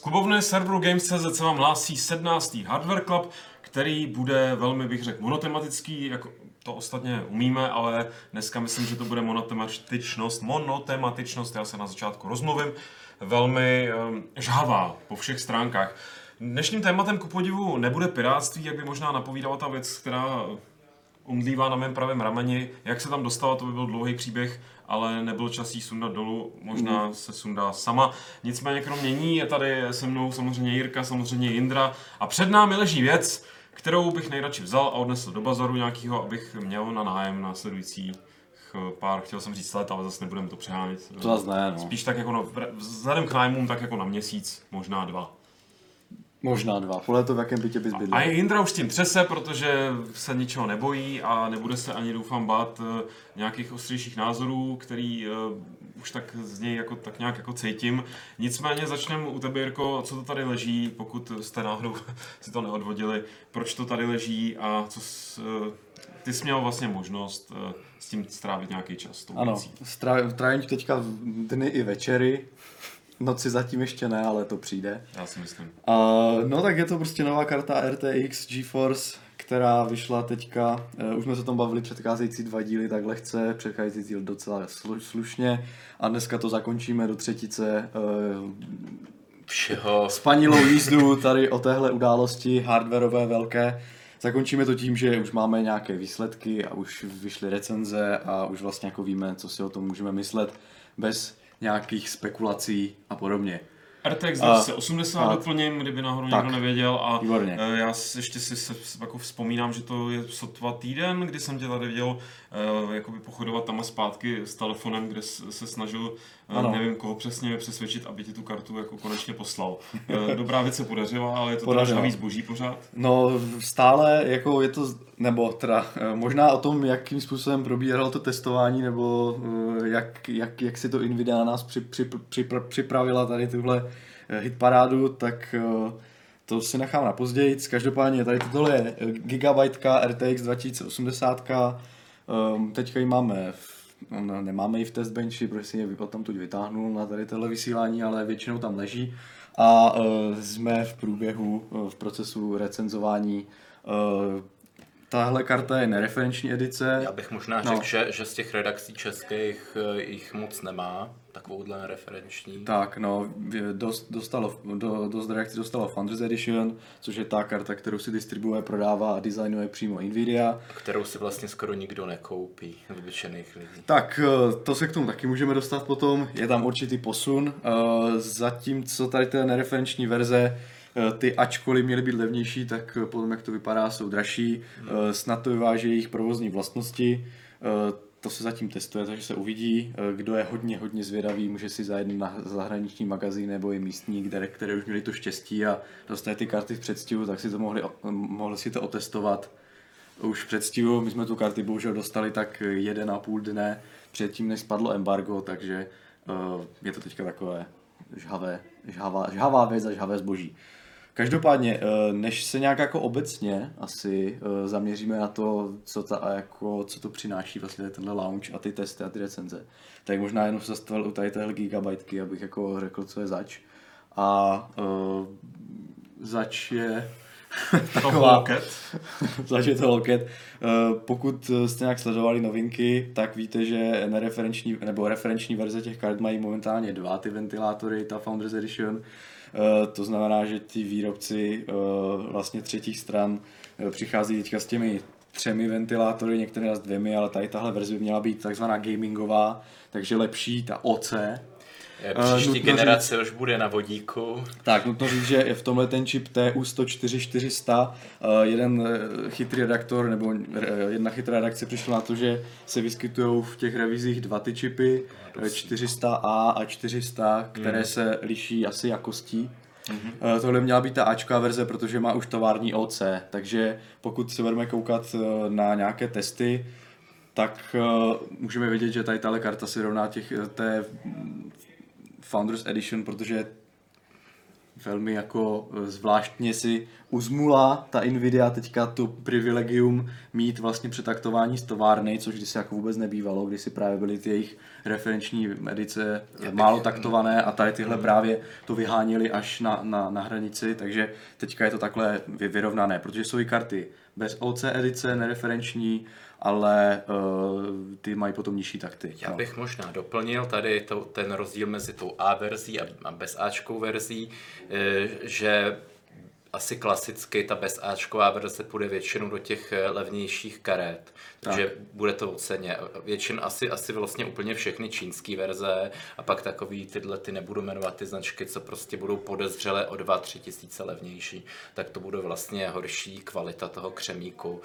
Z klubovné serveru Games.cz vám hlásí 17. Hardware Club, který bude velmi, bych řekl, monotematický, jako to ostatně umíme, ale dneska myslím, že to bude monotematičnost, já se na začátku rozmluvím, velmi žhavá po všech stránkách. Dnešním tématem ku podivu nebude pirátství, jak by možná napovídala ta věc, která umdlívá na mém pravém rameni. Jak se tam dostala, to by byl dlouhý příběh, ale nebyl čas jí sundat dolů, možná se sundá sama. Nicméně kromě ní je tady se mnou samozřejmě Jirka, samozřejmě Jindra a před námi leží věc, kterou bych nejradši vzal a odnesl do bazaru nějakýho, abych měl na nájem následující pár, chtěl jsem říct let, ale zase nebudeme to přehánět. To zase ne, no. Spíš tak jako vzhledem k nájmům, tak jako na měsíc, možná dva. Možná dva, podle toho, v jakém bytě bys bydlil. A Jindra už tím třese, protože se ničeho nebojí a nebude se ani, doufám, bát nějakých ostřejších názorů, který už tak z něj jako, tak nějak jako cítím. Nicméně začneme u tebe, Jirko, co to tady leží, pokud jste náhodou si to neodvodili, proč to tady leží a co ty jsi měl vlastně možnost s tím strávit nějaký čas. Ano, strávím teďka dny i večery. Noci zatím ještě ne, ale to přijde. Já si myslím. No tak je to prostě nová karta RTX GeForce, která vyšla teďka. Už jsme se tam bavili předcházející dva díly tak lehce, předcházející díl docela slušně. A dneska to zakončíme do třetice všeho. Spanilou jízdu tady o téhle události, hardwareové velké. Zakončíme to tím, že už máme nějaké výsledky a už vyšly recenze a už vlastně jako víme, co si o tom můžeme myslet bez nějakých spekulací a podobně. RTX 2080 doplním, kdyby náhodou někdo nevěděl a já ještě si vzpomínám, že to je sotva týden, kdy jsem tě tady viděl pochodovat tam a zpátky s telefonem, kde se snažil, nevím koho přesně, přesvědčit, aby ti tu kartu jako konečně poslal. Dobrá věc se podařila, ale je to trošku navíc boží pořád? No stále jako je to, nebo teda možná o tom, jakým způsobem probíhalo to testování, nebo jak si to NVIDIA na nás připravila tady tuhle hitparádu, tak to si nechám na později. Každopádně tady tohle je Gigabyte RTX 2080, teďka ji máme, nemáme ji v testbenchi, protože si ji tam tuď vytáhnul na tady tohle vysílání, ale většinou tam leží a jsme v procesu recenzování. Tahle karta je nereferenční edice. Já bych možná řekl, že z těch redakcí českých jich moc nemá, takovouhle referenční. Tak, dost redakcí dostalo Founders Edition, což je ta karta, kterou si distribuje, prodává a designuje přímo NVIDIA. Kterou si vlastně skoro nikdo nekoupí, obyčejných lidí. Tak, to se k tomu taky můžeme dostat potom, je tam určitý posun, zatímco tady té nereferenční verze, ty ačkoliv měly být levnější, tak potom jak to vypadá, jsou dražší, snad to vyváží jejich provozní vlastnosti, to se zatím testuje, takže se uvidí, kdo je hodně zvědavý, může si zajet na zahraniční magazín nebo i místní, které už měli to štěstí a dostali ty karty v předstihu, tak si to mohli si to otestovat už v předstihu. My jsme tu karty bohužel dostali tak 1,5 dne předtím, než spadlo embargo, takže je to teďka takové žhavá věc a žhavé zboží. Každopádně, než se nějak jako obecně asi zaměříme na to, co to přináší vlastně tenhle launch a ty testy a ty recenze, tak možná jenom se zastavil u tady téhle gigabajtky, abych jako řekl, co je zač. A zač je taková... Zač je to loket. Pokud jste nějak sledovali novinky, tak víte, že nereferenční nebo referenční verze těch kart mají momentálně dva ty ventilátory, ta Founders Edition. To znamená, že ti výrobci vlastně třetích stran přichází teďka s těmi 3 ventilátory, některé s 2, ale tady tahle verze by měla být takzvaná gamingová, takže lepší, ta OC. Příští generace už bude na vodíku. Tak, nutno říct, že v tomhle ten čip TU104400 jeden chytrý redaktor nebo jedna chytrá redakce přišla na to, že se vyskytují v těch revizích dva ty čipy, 400A a 400, které se liší asi jakostí. Tohle měla být ta Ačková verze, protože má už tovární OC, takže pokud se budeme koukat na nějaké testy, tak můžeme vědět, že tady tahle karta se rovná té Founders Edition, protože velmi jako zvláštně si uzmula ta NVIDIA teďka to privilegium mít vlastně přetaktování z továrny, což když se jako vůbec nebývalo, když si právě byly ty jejich referenční edice málo taktované a tady tyhle právě to vyháněli až na hranici, takže teďka je to takhle vyrovnané, protože jsou i karty bez OC edice, nereferenční, ale ty mají potom nižší takty. Já bych možná doplnil tady ten rozdíl mezi tou A verzí a bez Ačkou verzí, že asi klasicky ta bez Ačková verze půjde většinou do těch levnějších karet, takže bude to o ceně. Většin asi vlastně úplně všechny čínský verze a pak takový tyhle, ty nebudu jmenovat ty značky, co prostě budou podezřelé o 2-3 tisíce levnější, tak to bude vlastně horší kvalita toho křemíku,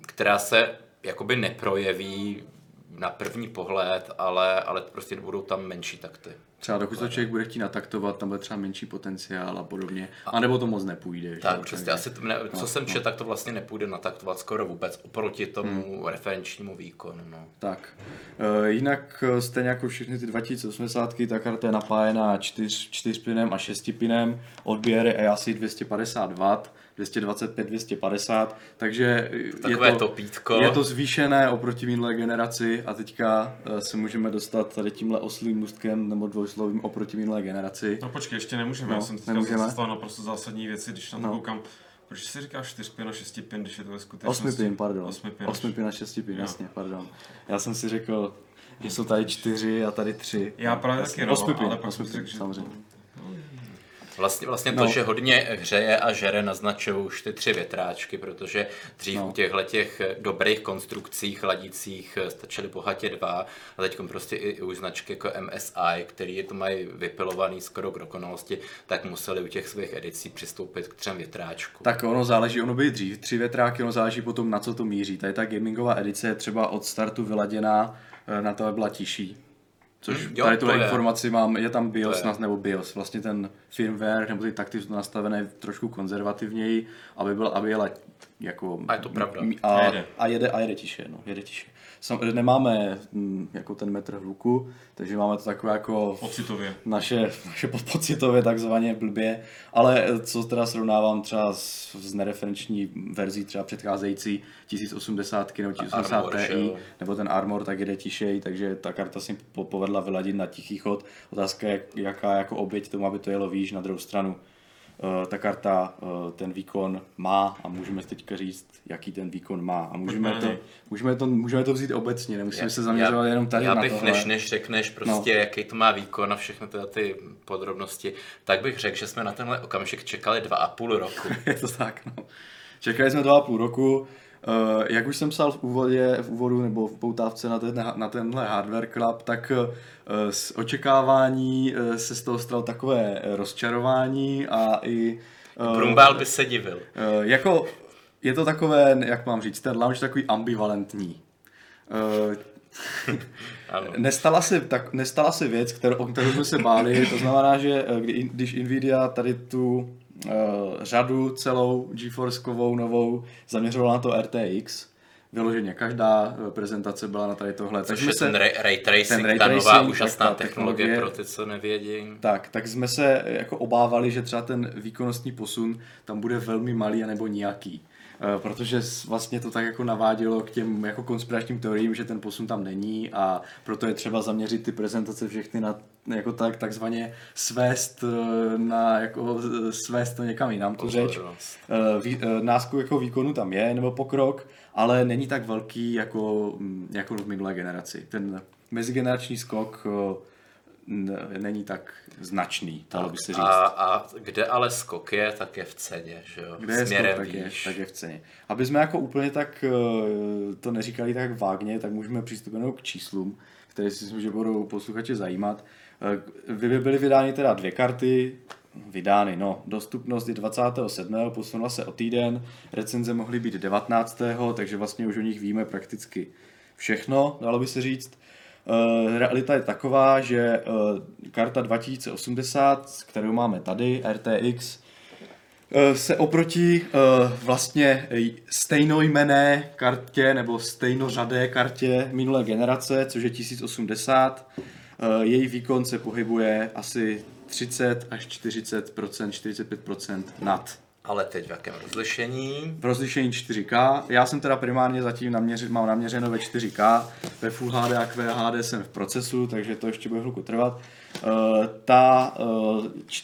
která se jakoby neprojeví na první pohled, ale prostě budou tam menší takty. Třeba dokud to člověk bude chtít nataktovat, tam bude třeba menší potenciál a podobně. A nebo to moc nepůjde. Tak přesně, asi co jsem četl, tak to vlastně nepůjde nataktovat skoro vůbec oproti tomu referenčnímu výkonu. No. Tak, jinak stejně jako všechny ty 2080, ta karta je napájená 4pinem a 6pinem, odběry je asi 250W. 225, 250, takže je to zvýšené oproti minulé generaci a teďka se můžeme dostat tady tímhle oslým můstkem nebo dvojslovým oproti minulé generaci. No počkej, ještě nemůžeme, já jsem teďka zastavil naprosto zásadní věci, když na to koukám. Proč si říkáš 4-pin a 6-pin, když je to ve skutečnosti? 8-pin a 6-pin, jasně, pardon. Já jsem si řekl, že jsou tady 4 a tady 3. Já právě taky, ale pak jsem si řekl, samozřejmě. Vlastně to, že hodně hřeje a žere, naznačují už ty 3 větráčky, protože dřív u těchto dobrých konstrukcích, hladících stačily bohatě 2 a teď prostě i u značky jako MSI, který to mají vypilovaný skoro k dokonalosti, tak museli u těch svých edicí přistoupit k 3 větráčkům. Tak ono záleží, ono by dřív 3 větráky, ono záleží potom, na co to míří. Tady ta gamingová edice je třeba od startu vyladěná na to, aby byla tiší. Což tady tuhle informaci mám, je tam BIOS, vlastně ten firmware nebo ty takty jsou nastavené trošku konzervativněji, aby jela jako... A je to pravda. A jede tiše, Nemáme jako ten metr hluku, takže máme to takové jako... Pocitově. Naše pocitově takzvaně blbě, ale co teda srovnávám třeba s nereferenční verzí třeba předcházející 1080 nebo 1080 Ti, nebo ten Armor, tak jede tišej, takže ta karta si povedla vyladit na tichý chod. Otázka je, jaká jako oběť tomu, aby to jelo výš na druhou stranu. Ta karta ten výkon má a můžeme teďka říct, jaký ten výkon má a můžeme to vzít obecně, nemusíme se zaměřovat jenom tady na tohle. Já bych než řekneš prostě, jaký to má výkon a všechny ty podrobnosti, tak bych řekl, že jsme na tenhle okamžik čekali 2,5 roku. Je to tak, Čekali jsme 2,5 roku. Jak už jsem psal v úvodu nebo v poutávce na tenhle Hardware Club, tak z očekávání se z toho stalo takové rozčarování a i... Brumbál by se divil. Jako je to takové, jak mám říct, ten launch takový ambivalentní. Nestala se věc, o kterou jsme se báli, to znamená, že když NVIDIA tady tu... řadu celou GeForceovou novou zaměřovala na to RTX. Vyloženě každá prezentace byla na tady tohle. Což je ten ray tracing, ta nová úžasná technologie pro ty, co nevědí. Tak jsme se jako obávali, že třeba ten výkonnostní posun tam bude velmi malý anebo nijaký. Protože vlastně to tak jako navádělo k těm jako konspiračním teoriím, že ten posun tam není a proto je třeba zaměřit ty prezentace všechny na jako takzvaně svést to někam jinam tu řeč. Náskok jako výkonu tam je, nebo pokrok, ale není tak velký jako v minulé generaci. Ten mezigenerační skok není tak značný, dalo by se říct. A kde ale skok je, tak je v ceně, že jo? Kde je směrem skok, tak je v ceně. Aby jsme jako úplně tak to neříkali tak vágně, tak můžeme přistupnout k číslům, které si myslím, že budou posluchače zajímat. Byly vydány teda 2 karty, dostupnost je 27. posunula se o týden, recenze mohly být 19., takže vlastně už o nich víme prakticky všechno, dalo by se říct. Realita je taková, že karta 2080, kterou máme tady, RTX, se oproti vlastně stejnojmenné kartě nebo stejnořadé kartě minulé generace, což je 1080, její výkon se pohybuje asi 30 až 40%, 45% nad. Ale teď v jakém rozlišení? V rozlišení 4K. Já jsem teda primárně zatím mám naměřeno ve 4K. Ve Full HD a QHD jsem v procesu, takže to ještě bude chvilku trvat.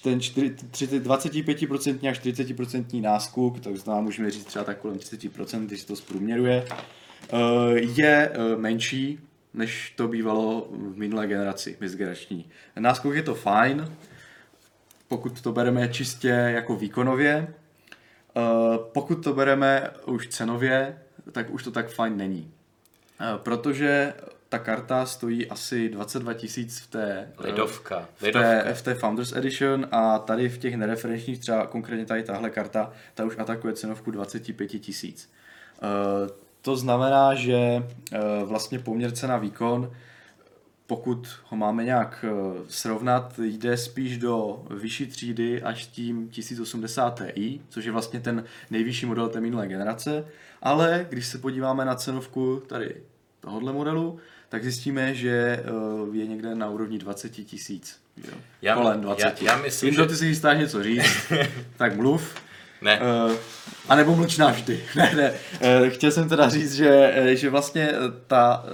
Ten 25% až 40% náskok, tak znám, můžeme říct třeba tak kolem 30%, když se to zprůměruje, je menší, než to bývalo v minulé generaci, bezgenerační. Náskok je to fajn, pokud to bereme čistě jako výkonově, pokud to bereme už cenově, tak už to tak fajn není. Protože ta karta stojí asi 22 tisíc v té Founders Edition a tady v těch nereferenčních, třeba konkrétně tady tahle karta, ta už atakuje cenovku 25 tisíc. To znamená, že vlastně poměr cena výkon, pokud ho máme nějak srovnat, jde spíš do vyšší třídy až tím 1080 Ti, což je vlastně ten nejvyšší model té minulé generace, ale když se podíváme na cenovku tady tohohle modelu, tak zjistíme, že je někde na úrovni 20 tisíc. Kolem 20. Když ty si chystáš něco říct, tak mluv. Ne. A nebo mluč navždy. Ne. Chtěl jsem teda říct, že vlastně ta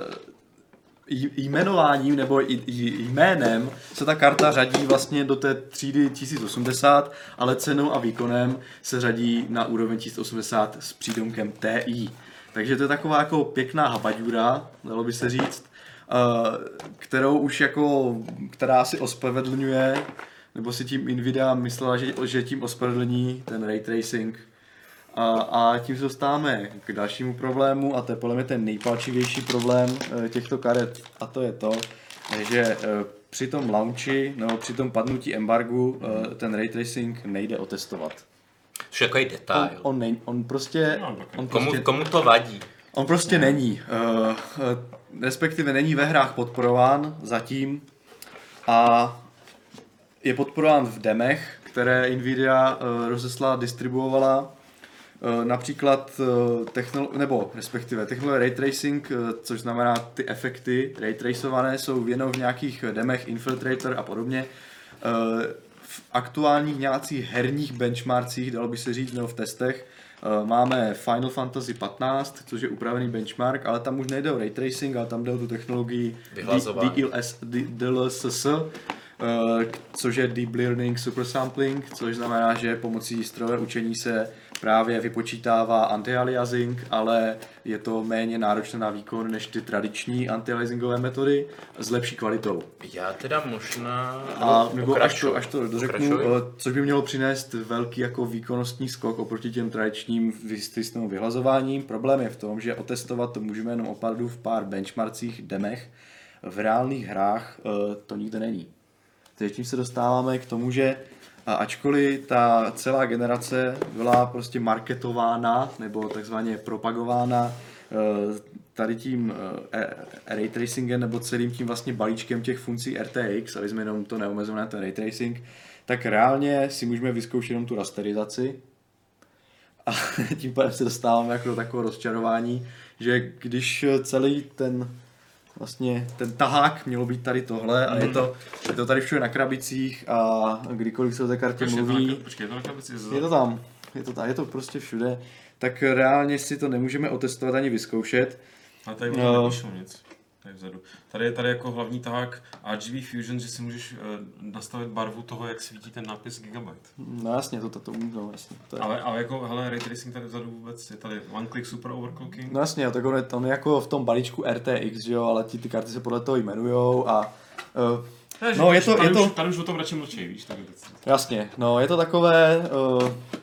jmenováním nebo jménem se ta karta řadí vlastně do té třídy 1080, ale cenou a výkonem se řadí na úroveň 1080 s přídomkem TI. Takže to je taková jako pěkná habaďura, dalo by se říct, kterou už jako, která si ospravedlňuje, nebo si tím NVIDIA myslela, že tím ospravedlní ten ray tracing. A tím se dostáváme k dalšímu problému a to je podle mě ten nejpalčivější problém těchto karet a to je to, že při tom launchi nebo při tom padnutí embargu ten ray tracing nejde otestovat. Což je takový detail. Komu to vadí? On prostě není. Respektive není ve hrách podporován zatím a je podporován v demech, které NVIDIA rozeslala, distribuovala. Například technologie ray tracing, což znamená ty efekty ray tracované, jsou jenom v nějakých demech, Infiltrator a podobně. V aktuálních nějakých herních benchmarkcích, dalo by se říct, nebo v testech, máme Final Fantasy 15, což je upravený benchmark, ale tam už nejde o ray tracing, ale tam jde o tu technologii DLSS, což je Deep Learning Supersampling, což znamená, že pomocí strojové učení se právě vypočítává anti-aliasing, ale je to méně náročné na výkon než ty tradiční anti-aliasingové metody s lepší kvalitou. Já teda možná až to dořeknu, což by mělo přinést velký jako výkonnostní skok oproti těm tradičním výstřisnému vyhlazováním. Problém je v tom, že otestovat to můžeme jenom opravdu v pár benchmarkcích, demech. V reálných hrách to nikde není. Takže tím se dostáváme k tomu, že ačkoliv ta celá generace byla prostě marketována nebo takzvaně propagována tady tím ray tracingem nebo celým tím vlastně balíčkem těch funkcí RTX, aby jsme jenom to neomezené ten ray tracing, tak reálně si můžeme vyzkoušet jenom tu rasterizaci a tím pádem se dostáváme jako do takového rozčarování, že když celý ten vlastně ten tahák mělo být tady tohle a je to tady všude na krabicích a kdykoliv se o té kartě mluví, je to tam, je to prostě všude, tak reálně si to nemůžeme otestovat ani vyzkoušet. A tady možná nepíšou nic, tady vzadu. Tady jako hlavní tahák RGB fusion, že si můžeš nastavit barvu toho, jak svítí ten nápis Gigabyte. No jasně, to umím, jasně. To je... Ale jako, hele, ray tracing tady vzadu vůbec, je tady one click super overclocking. No jasně, tak on je jako v tom balíčku RTX, že jo, ale ty karty se podle toho jmenujou a... Tady už o tom radši mlčí, víš? Tady. Jasně, no je to takové,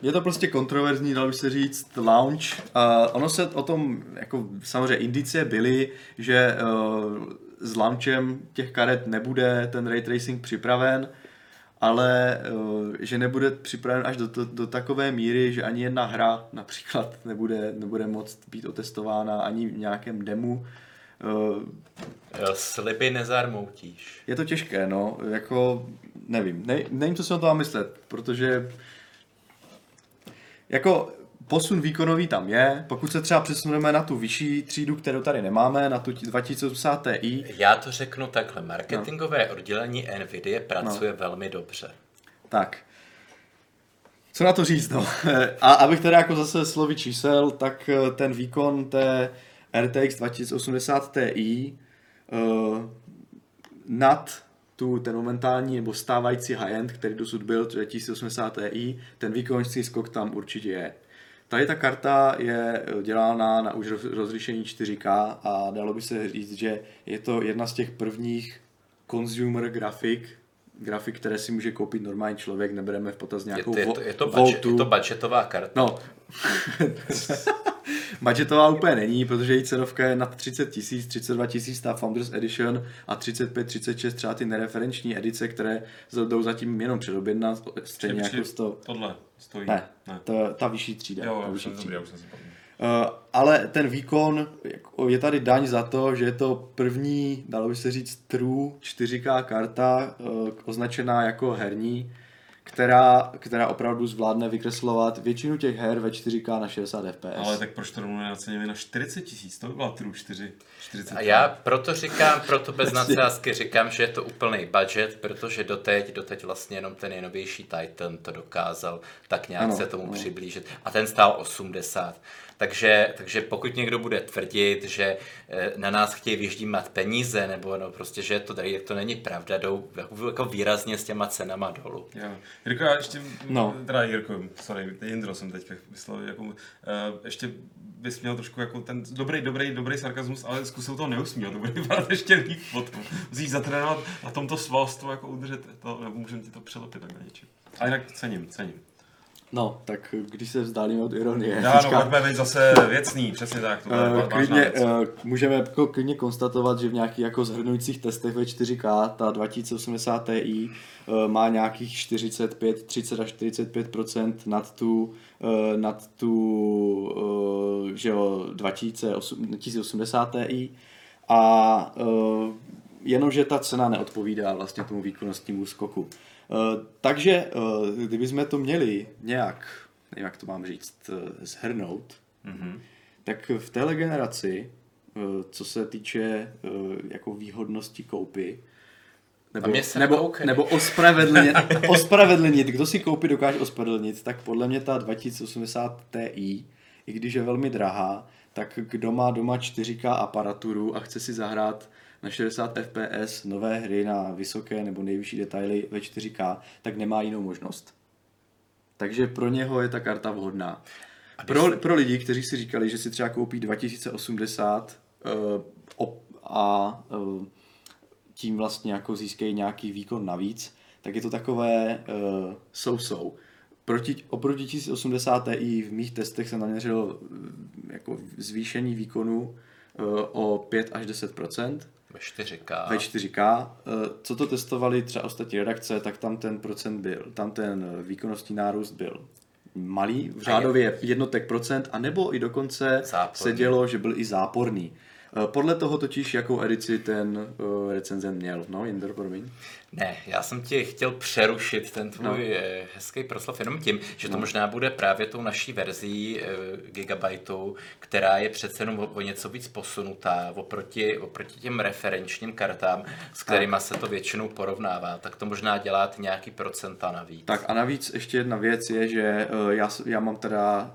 je to prostě kontroverzní, dalo by se říct, launch. Ono se o tom, jako samozřejmě indicie byly, že s launchem těch karet nebude ten ray tracing připraven, ale že nebude připraven až do takové míry, že ani jedna hra například nebude moct být otestována ani v nějakém demu. Sliby nezarmoutíš. Je to těžké, no, jako nevím, co si o to mám myslet, protože jako posun výkonový tam je, pokud se třeba přesuneme na tu vyšší třídu, kterou tady nemáme, na tu 2080 Ti. Já to řeknu takhle, marketingové oddělení NVIDIA pracuje velmi dobře. Tak, co na to říct, no? A abych teda jako zase slovy čísel, tak ten výkon té RTX 2080 Ti nad ten momentální nebo stávající high-end, který dosud byl, 2080 Ti, ten výkonnický skok tam určitě je. Tady ta karta je dělána na už rozlišení 4K a dalo by se říct, že je to jedna z těch prvních consumer grafik, které si může koupit normální člověk, nebereme v potaz nějakou voltu. Je to budgetová karta. No, budgetová úplně není, protože její cenovka je nad 30 000, 32 000 ta Founders Edition a 35, 36 třeba ty nereferenční edice, které jdou zatím jenom předobědnat, stejně jako to... Tohle stojí. Ne. Ta vyšší třída. Ale ten výkon, je tady daň za to, že je to první, dalo by se říct, true 4K karta, označená jako herní, která opravdu zvládne vykreslovat většinu těch her ve 4K na 60 FPS. Ale tak proč to rovnou nacenili na 40 000? To by byla true 40 000. A já proto bez nadsázky říkám, že je to úplný budget, protože doteď vlastně jenom ten nejnovější Titan to dokázal tak nějak se tomu přiblížit. A ten stál 80. Takže pokud někdo bude tvrdit, že na nás chtějí vyždímat peníze, nebo no prostě, že je to tady, tak to není pravda, jdou jako výrazně s těma cenama dolů. Yeah. Jirko, já ještě, Jindro jsem teďka vyslovil, jako, ještě bys měl trošku jako ten dobrý sarkazmus, ale zkusil toho neusmíl, to bude vypadat ještě líp potom. Musíš zatrénovat na tomto svalstvo, jako udržet to, nebo můžeme ti to přelepit tak na něčem. A jinak cením. No, tak když se vzdálíme od ironie. Pojďme být zase věcný, přesně tak. Můžeme jako klidně konstatovat, že v nějakých jako zhrnujících testech ve 4K ta 2080 Ti má nějakých 30 až 45% nad tu že jo, 2080 Ti a jenomže ta cena neodpovídá vlastně tomu výkonnostnímu skoku. Takže kdybychom to měli nějak, nevím, jak to mám říct, shrnout, tak v téhle generaci, co se týče jako výhodnosti koupy, nebo ospravedlnit, kdo si koupí dokáže ospravedlnit, tak podle mě ta 2080 Ti, i když je velmi drahá, tak kdo má doma 4K aparaturu a chce si zahrát na 60 FPS nové hry na vysoké nebo nejvyšší detaily ve 4K, tak nemá jinou možnost. Takže pro něho je ta karta vhodná. Pro lidi, kteří si říkali, že si třeba koupí 2080 tím vlastně jako získají nějaký výkon navíc, tak je to takové so-so. Oproti 1080 Ti v mých testech jsem naměřil jako zvýšení výkonu o 5 až 10%. Ve 4K. Co to testovali třeba ostatní redakce, tak tam ten procent byl, tam ten výkonnostní nárůst byl malý, v řádově jednotek procent, anebo i dokonce záporný. Se dělo, že byl i záporný. Podle toho totiž, jakou edici ten recenzent měl. No, Jindro, promiň. Ne, já jsem ti chtěl přerušit ten tvůj hezký proslov jenom tím, že to možná bude právě tou naší verzí Gigabyteu, která je přece jenom o něco víc posunutá oproti těm referenčním kartám, s kterými se to většinou porovnává. Tak to možná dělat nějaký procenta navíc. Tak a navíc ještě jedna věc je, že já mám teda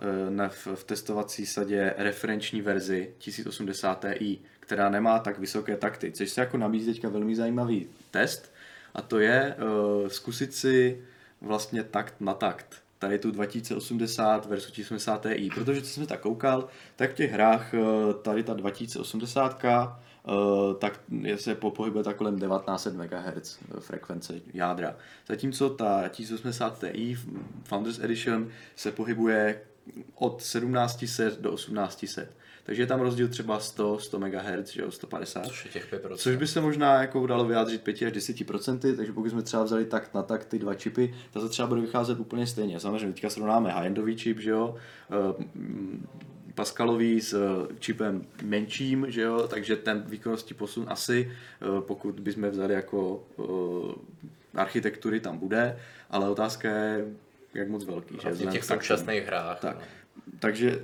v testovací sadě referenční verzi 1080 Ti, která nemá tak vysoké takty, což se jako nabízí teďka velmi zajímavý test, a to je zkusit si vlastně takt na takt. Tady tu 2080 versus 1080 Ti, protože co jsem tak koukal, tak v těch hrách tady ta 2080, tak se pohybuje tak kolem 1900 MHz frekvence jádra. Zatímco ta 1080 Ti Founders Edition se pohybuje od 1700 do 1800. Takže je tam rozdíl třeba 100 MHz, že jo, 150, což by se možná jako dalo vyjádřit 5 až 10%, takže pokud jsme třeba vzali takt na takt ty dva čipy, tak se třeba bude vycházet úplně stejně. Samozřejmě teďka srovnáme high-endový čip, že jo, Pascalový s čipem menším, že jo, takže ten výkonnostní posun asi, pokud bychom vzali jako architektury, tam bude, ale otázka je, jak moc velký. V těch současných hrách. Tak. No. Takže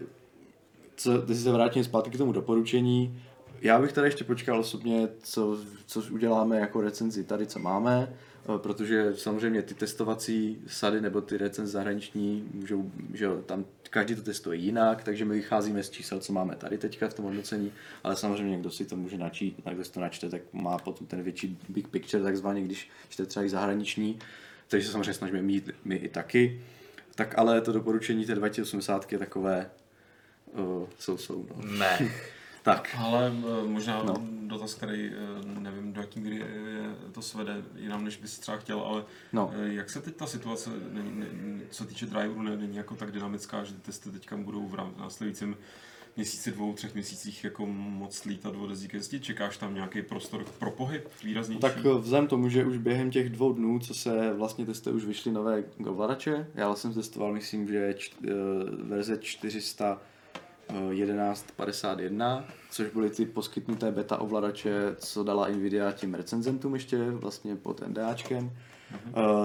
když se vrátím zpátky k tomu doporučení, já bych tady ještě počkal osobně, co uděláme jako recenzi tady, co máme, protože samozřejmě ty testovací sady nebo ty recenze zahraniční, že tam každý to testuje jinak, takže my vycházíme z čísel, co máme tady teďka v tom hodnocení, ale samozřejmě kdo si to může načít, a kdo si to načte, tak má potom ten větší big picture takzvaně, když čte třeba i zahraniční, takže se samozřejmě snažíme mít my i taky, tak ale to doporučení té 2080 je takové jsou. No. Ne. Tak. Ale možná dotaz, který nevím, do jaký míry to svede jinam, než bys třeba chtěl, ale jak se teď ta situace, co týče driverů, není jako tak dynamická, že ty testy teďka budou v následujícím měsíci, dvou, třech měsících jako moc lítat od jezdí? Čekáš tam nějaký prostor pro pohyb výraznější? Tak vzhledem tomu, že už během těch 2 dnů, co se vlastně testuje, už vyšly nové ovladače. Já jsem testoval, myslím, že verze 411.51, což byly ty poskytnuté beta ovladače, co dala NVIDIA tím recenzentům ještě, vlastně pod NDAčkem.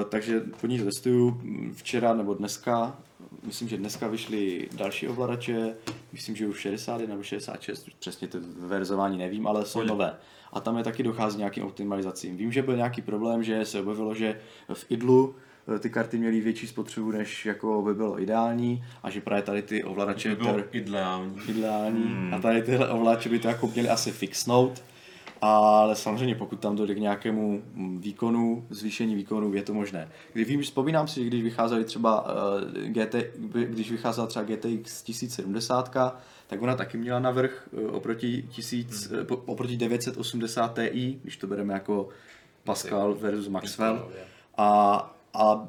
Takže po nich testuju včera nebo dneska, myslím, že dneska vyšly další ovladače, myslím, že už 61 nebo 66, přesně to verzování nevím, ale jsou nové. A tam je taky dochází nějakým optimalizacím. Vím, že byl nějaký problém, že se objevilo, že v idlu ty karty měly větší spotřebu, než jako by bylo ideální, a že právě tady ty ovladače by bylo ideální. A tady tyhle ovladače by to jako měli asi fixnout, ale samozřejmě pokud tam dojde k nějakému výkonu, zvýšení výkonu, je to možné. Vzpomínám si, že když vycházela třeba GTX 1070, tak ona taky měla navrch oproti 980 Ti, když to bereme jako Pascal versus Maxwell. A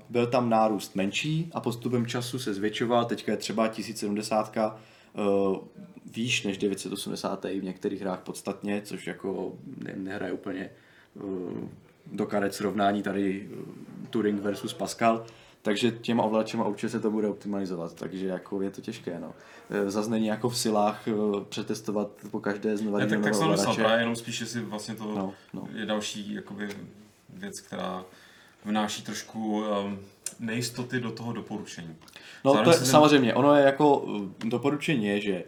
byl tam nárůst menší a postupem času se zvětšoval, teďka je třeba 1070 výš než 980 i v některých hrách podstatně, což jako nehraje úplně do karet srovnání tady Turing versus Pascal, takže těma ovladačema určitě se to bude optimalizovat, takže jako je to těžké, no. Zas není jako v silách přetestovat po každé znovu nového ovladače. Tak jsem myslel, jenom spíš, jestli vlastně to je další jakoby věc, která vnáší trošku nejistoty do toho doporučení. Samozřejmě, ono je jako doporučení je, že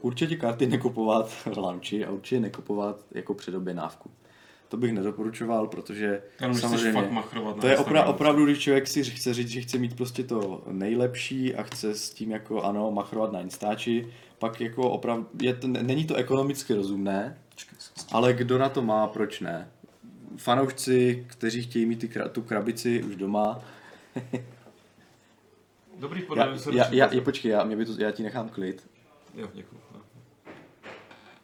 určitě karty nekupovat v launchi a určitě nekupovat jako předobědnávku. To bych nedoporučoval, protože samozřejmě to je opravdu, když člověk si chce říct, že chce mít prostě to nejlepší a chce s tím jako machrovat na Instači, pak jako opravdu, není to ekonomicky rozumné, ale kdo na to má, proč ne? Fanoušci, kteří chtějí mít tu krabici už doma. Dobrý podávám se. Já ti nechám klid. Jo, děkuji.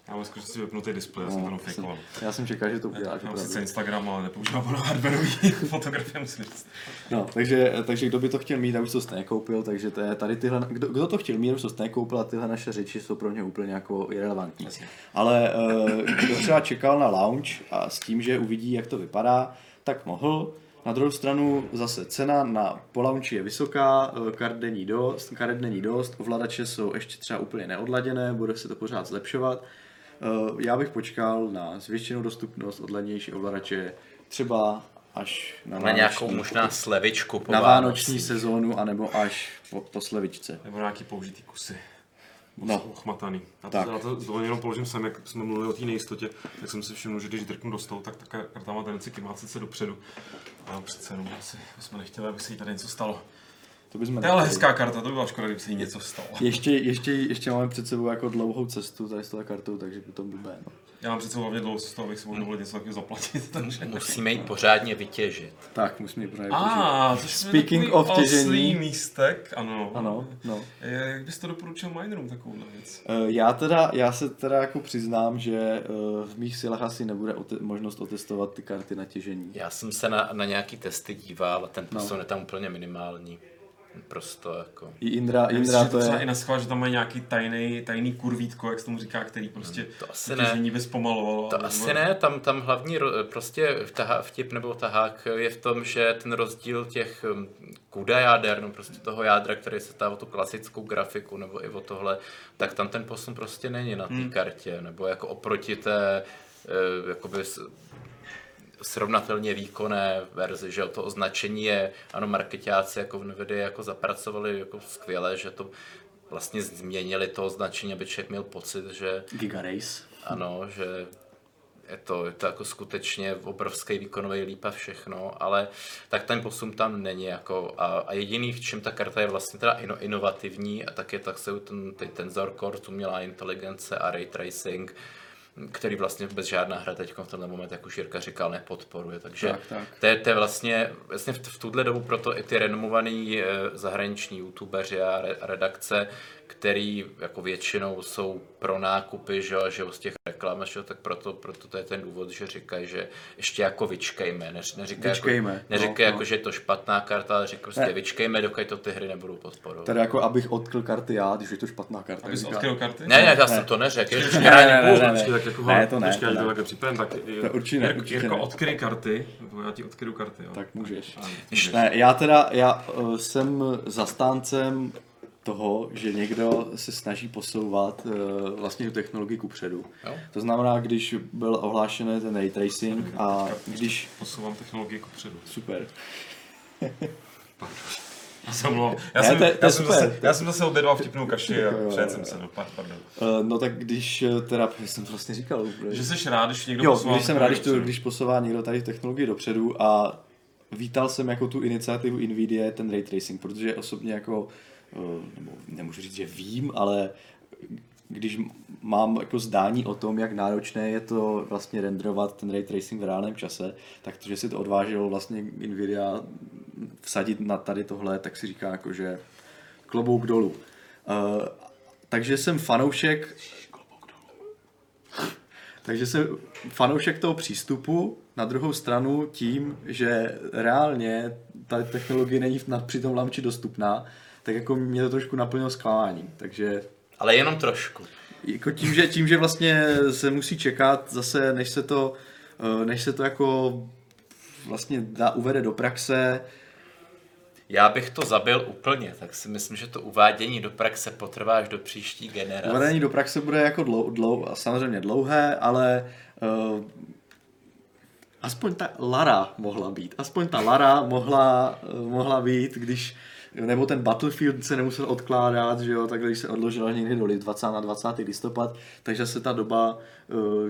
Já mám skoro si vypnutý displej, já jsem to nefejkoval. Já jsem čekal, že to uděláš. Já mám sice Instagram, ale nepoužívám pro hardwareový fotografie, musím říct. Takže kdo by to chtěl mít, já už to jste nekoupil, takže to je tady tyhle, kdo to chtěl mít, já už to jste nekoupil a tyhle naše řeči jsou pro mě úplně jako irelevantní. Ale kdo třeba čekal na launch a s tím, že uvidí, jak to vypadá, tak mohl. Na druhou stranu zase cena na polaunči je vysoká, karet není dost, ovladače jsou ještě třeba úplně neodladěné, bude se to pořád zlepšovat. Já bych počkal na zvětšenou dostupnost, odladěnější ovladače, třeba až na nějakou možná slevičku po vánoční sezónu, anebo až po slevičce. Nebo nějaký použitý kusy. Ochmataný. Já to jenom položím sem, jak jsme mluvili o té nejistotě, tak jsem si všiml, že když drknu do stolu, tak taká karta má tendenci kymácet se dopředu. A přece jenom asi bychom nechtěli, aby se jí tady něco stalo. To je ale hezká karta, to by byla škoda, kdyby se jí něco stalo. Ještě máme před sebou jako dlouhou cestu tady s touto kartou, takže potom blbé. No. Já mám před sebou hlavně dlouhou cestu, abych si mohl dovolit něco takového zaplatit. Takže musíme ji pořádně vytěžit. Tak, musíme ji pořádně vytěžit. Speaking of těžení. Oslý místek, ano. No. Jak bys to doporučil minerům takovouhle věc? Já se teda jako přiznám, že v mých silách asi nebude možnost otestovat ty karty na těžení. Já jsem se na nějaký testy díval a ten posun je tam úplně minimální. Prosto jako. I Indra to je. Třeba i naschvál, že tam mají nějaký tajný kurvítko, jak se tomu říká, který prostě těžení by zpomalovalo. To asi ne, tam hlavní prostě vtip nebo tahák je v tom, že ten rozdíl těch kuda jáder, no prostě toho jádra, který se dá o tu klasickou grafiku nebo i o tohle, tak tam ten posun prostě není na té kartě, nebo jako oproti té jakoby srovnatelně výkonné verzi, že to označení je, marketáci jako v NVIDIA jako zapracovali jako skvěle, že to vlastně změnili to označení, aby člověk měl pocit, že... Gigarace. Ano, že je to jako skutečně obrovský výkonový líp a všechno, ale tak ten posun tam není. Jako, a jediný, v čem ta karta je vlastně teda inovativní, a tak je Tensor Core, umělá inteligence a Ray Tracing, který vlastně vůbec žádná hra teď v tomhle momentu, jak už Jirka říkal, nepodporuje. Takže to je vlastně v tuhle dobu proto i ty renomovaný zahraniční youtubeři a redakce, který jako většinou jsou pro nákupy, že z těch reklam, že, tak proto to je ten důvod, že říkají, že ještě jako vyčkejme, neříkají, že je to špatná karta, ale říkají prostě vyčkejme, dokud to ty hry nebudou podporovat. Tady jako abych odkryl karty já, když je to špatná karta. Abys odkryl karty? Ne, já jsem to neřekl. Jirko, odkryj karty, nebo já ti odkryju karty. Jo. Tak můžeš. Ne, já jsem zastáncem toho, že někdo se snaží posouvat vlastně tu technologii kupředu. Jo. To znamená, když byl ohlášený ten ray tracing a když... Posouvám technologii kupředu. Super. Já jsem zase obědval vtipnou kaši a přejet jsem se pardon. No tak když teda, jsem to vlastně říkal. Že jsi rád, když někdo posouvá... Jo, jsem rád, když posouvá někdo tady technologii dopředu a vítal jsem jako tu iniciativu NVIDIA, ten ray tracing, protože osobně jako nemůžu říct, že vím, ale když mám jako zdání o tom, jak náročné je to vlastně renderovat ten ray tracing v reálném čase, tak to, že si to odvážilo vlastně NVIDIA vsadit na tady tohle, tak si říká jako, že klobouk dolů. Takže jsem fanoušek... Takže jsem fanoušek toho přístupu, na druhou stranu tím, že reálně ta technologie není při tom launchi dostupná, tak jako mě to trošku naplnilo zklamání, takže... Ale jenom trošku. Jako tím, že vlastně se musí čekat zase, než se to jako vlastně uvede do praxe. Já bych to zabil úplně, tak si myslím, že to uvádění do praxe potrvá až do příští generace. Uvádění do praxe bude jako samozřejmě dlouhé, ale... Aspoň ta Lara mohla být, když... Nebo ten Battlefield se nemusel odkládat, že jo, tak když se odložila někdy do 20. listopad, takže se ta doba,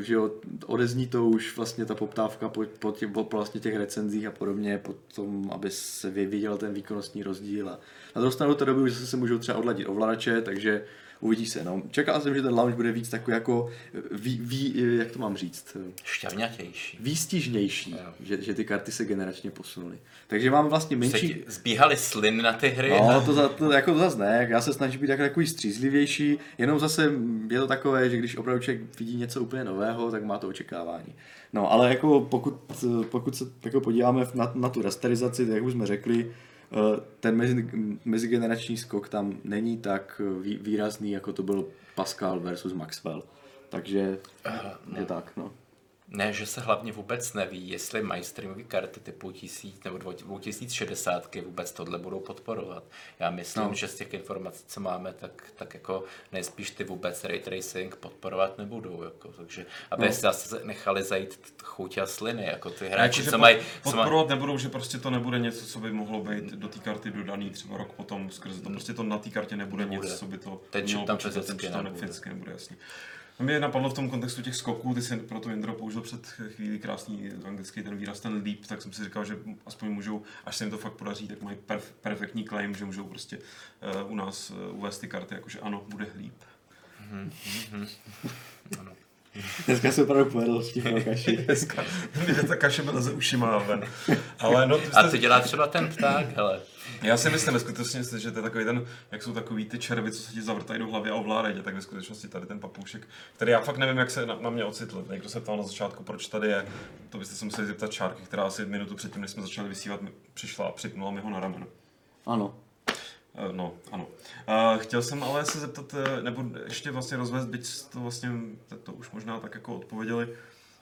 že jo, odezní to už vlastně ta poptávka po vlastně těch recenzích a podobně, po tom, aby se viděl ten výkonnostní rozdíl. A na druhou stranu té doby už se můžou třeba odladit ovladače, takže uvidí se. No, čekal jsem, že ten launch bude víc takový jako, jak to mám říct? Šťavňatější. Výstižnější, že ty karty se generačně posunuly. Takže mám vlastně menší... Zbíhaly sliny na ty hry. No, to zase ne. Já se snažím být takový střízlivější, jenom zase je to takové, že když opravdu člověk vidí něco úplně nového, tak má to očekávání. No, ale jako pokud se jako podíváme na tu rasterizaci, tak jak už jsme řekli, ten mezigenerační skok tam není tak výrazný, jako to byl Pascal versus Maxwell. Takže je tak, no. Ne, že se hlavně vůbec neví, jestli mají streamové karty typu 1000 nebo 2060 vůbec tohle budou podporovat. Já myslím, že z těch informací, co máme, tak jako nejspíš ty vůbec ray tracing podporovat nebudou. Jako, takže aby zase nechali zajít chuť a sliny, jako ty hráči, jako, co mají... Podporovat nebudou, že prostě to nebude něco, co by mohlo být do té karty dodaný třeba rok potom skrze to. Prostě to na té kartě nebude něco, co by to mělo počítat, nebude jasný. Mě napadlo v tom kontextu těch skoků, ty jsi pro to Jindro použil před chvílí krásný anglický ten výraz, ten leap, tak jsem si říkal, že aspoň můžou, až se jim to fakt podaří, tak mají perfektní claim, že můžou prostě u nás uvést ty karty, jakože ano, bude leap. Ano. Dneska se opravdu povedl s tím na kaši. Dneska ta kaše byla ze ušima ven. Ale no, a co dělá třeba ten pták, hele. Já si myslím, skutečně, že to je takový ten, jak jsou takový ty červy, co se ti zavrtají do hlavy a ovládají tě, tak ve skutečnosti tady ten papoušek, který já fakt nevím, jak se na mě ocitl. Někdo se ptal na začátku, proč tady je, to byste se museli zeptat Čárky, která asi minutu předtím, než jsme začali vysílat, přišla a připnula mi ho na rameno. Ano. No, ano. Chtěl jsem ale se zeptat, nebo ještě vlastně rozvést, byť to vlastně, to už možná tak jako odpověděli,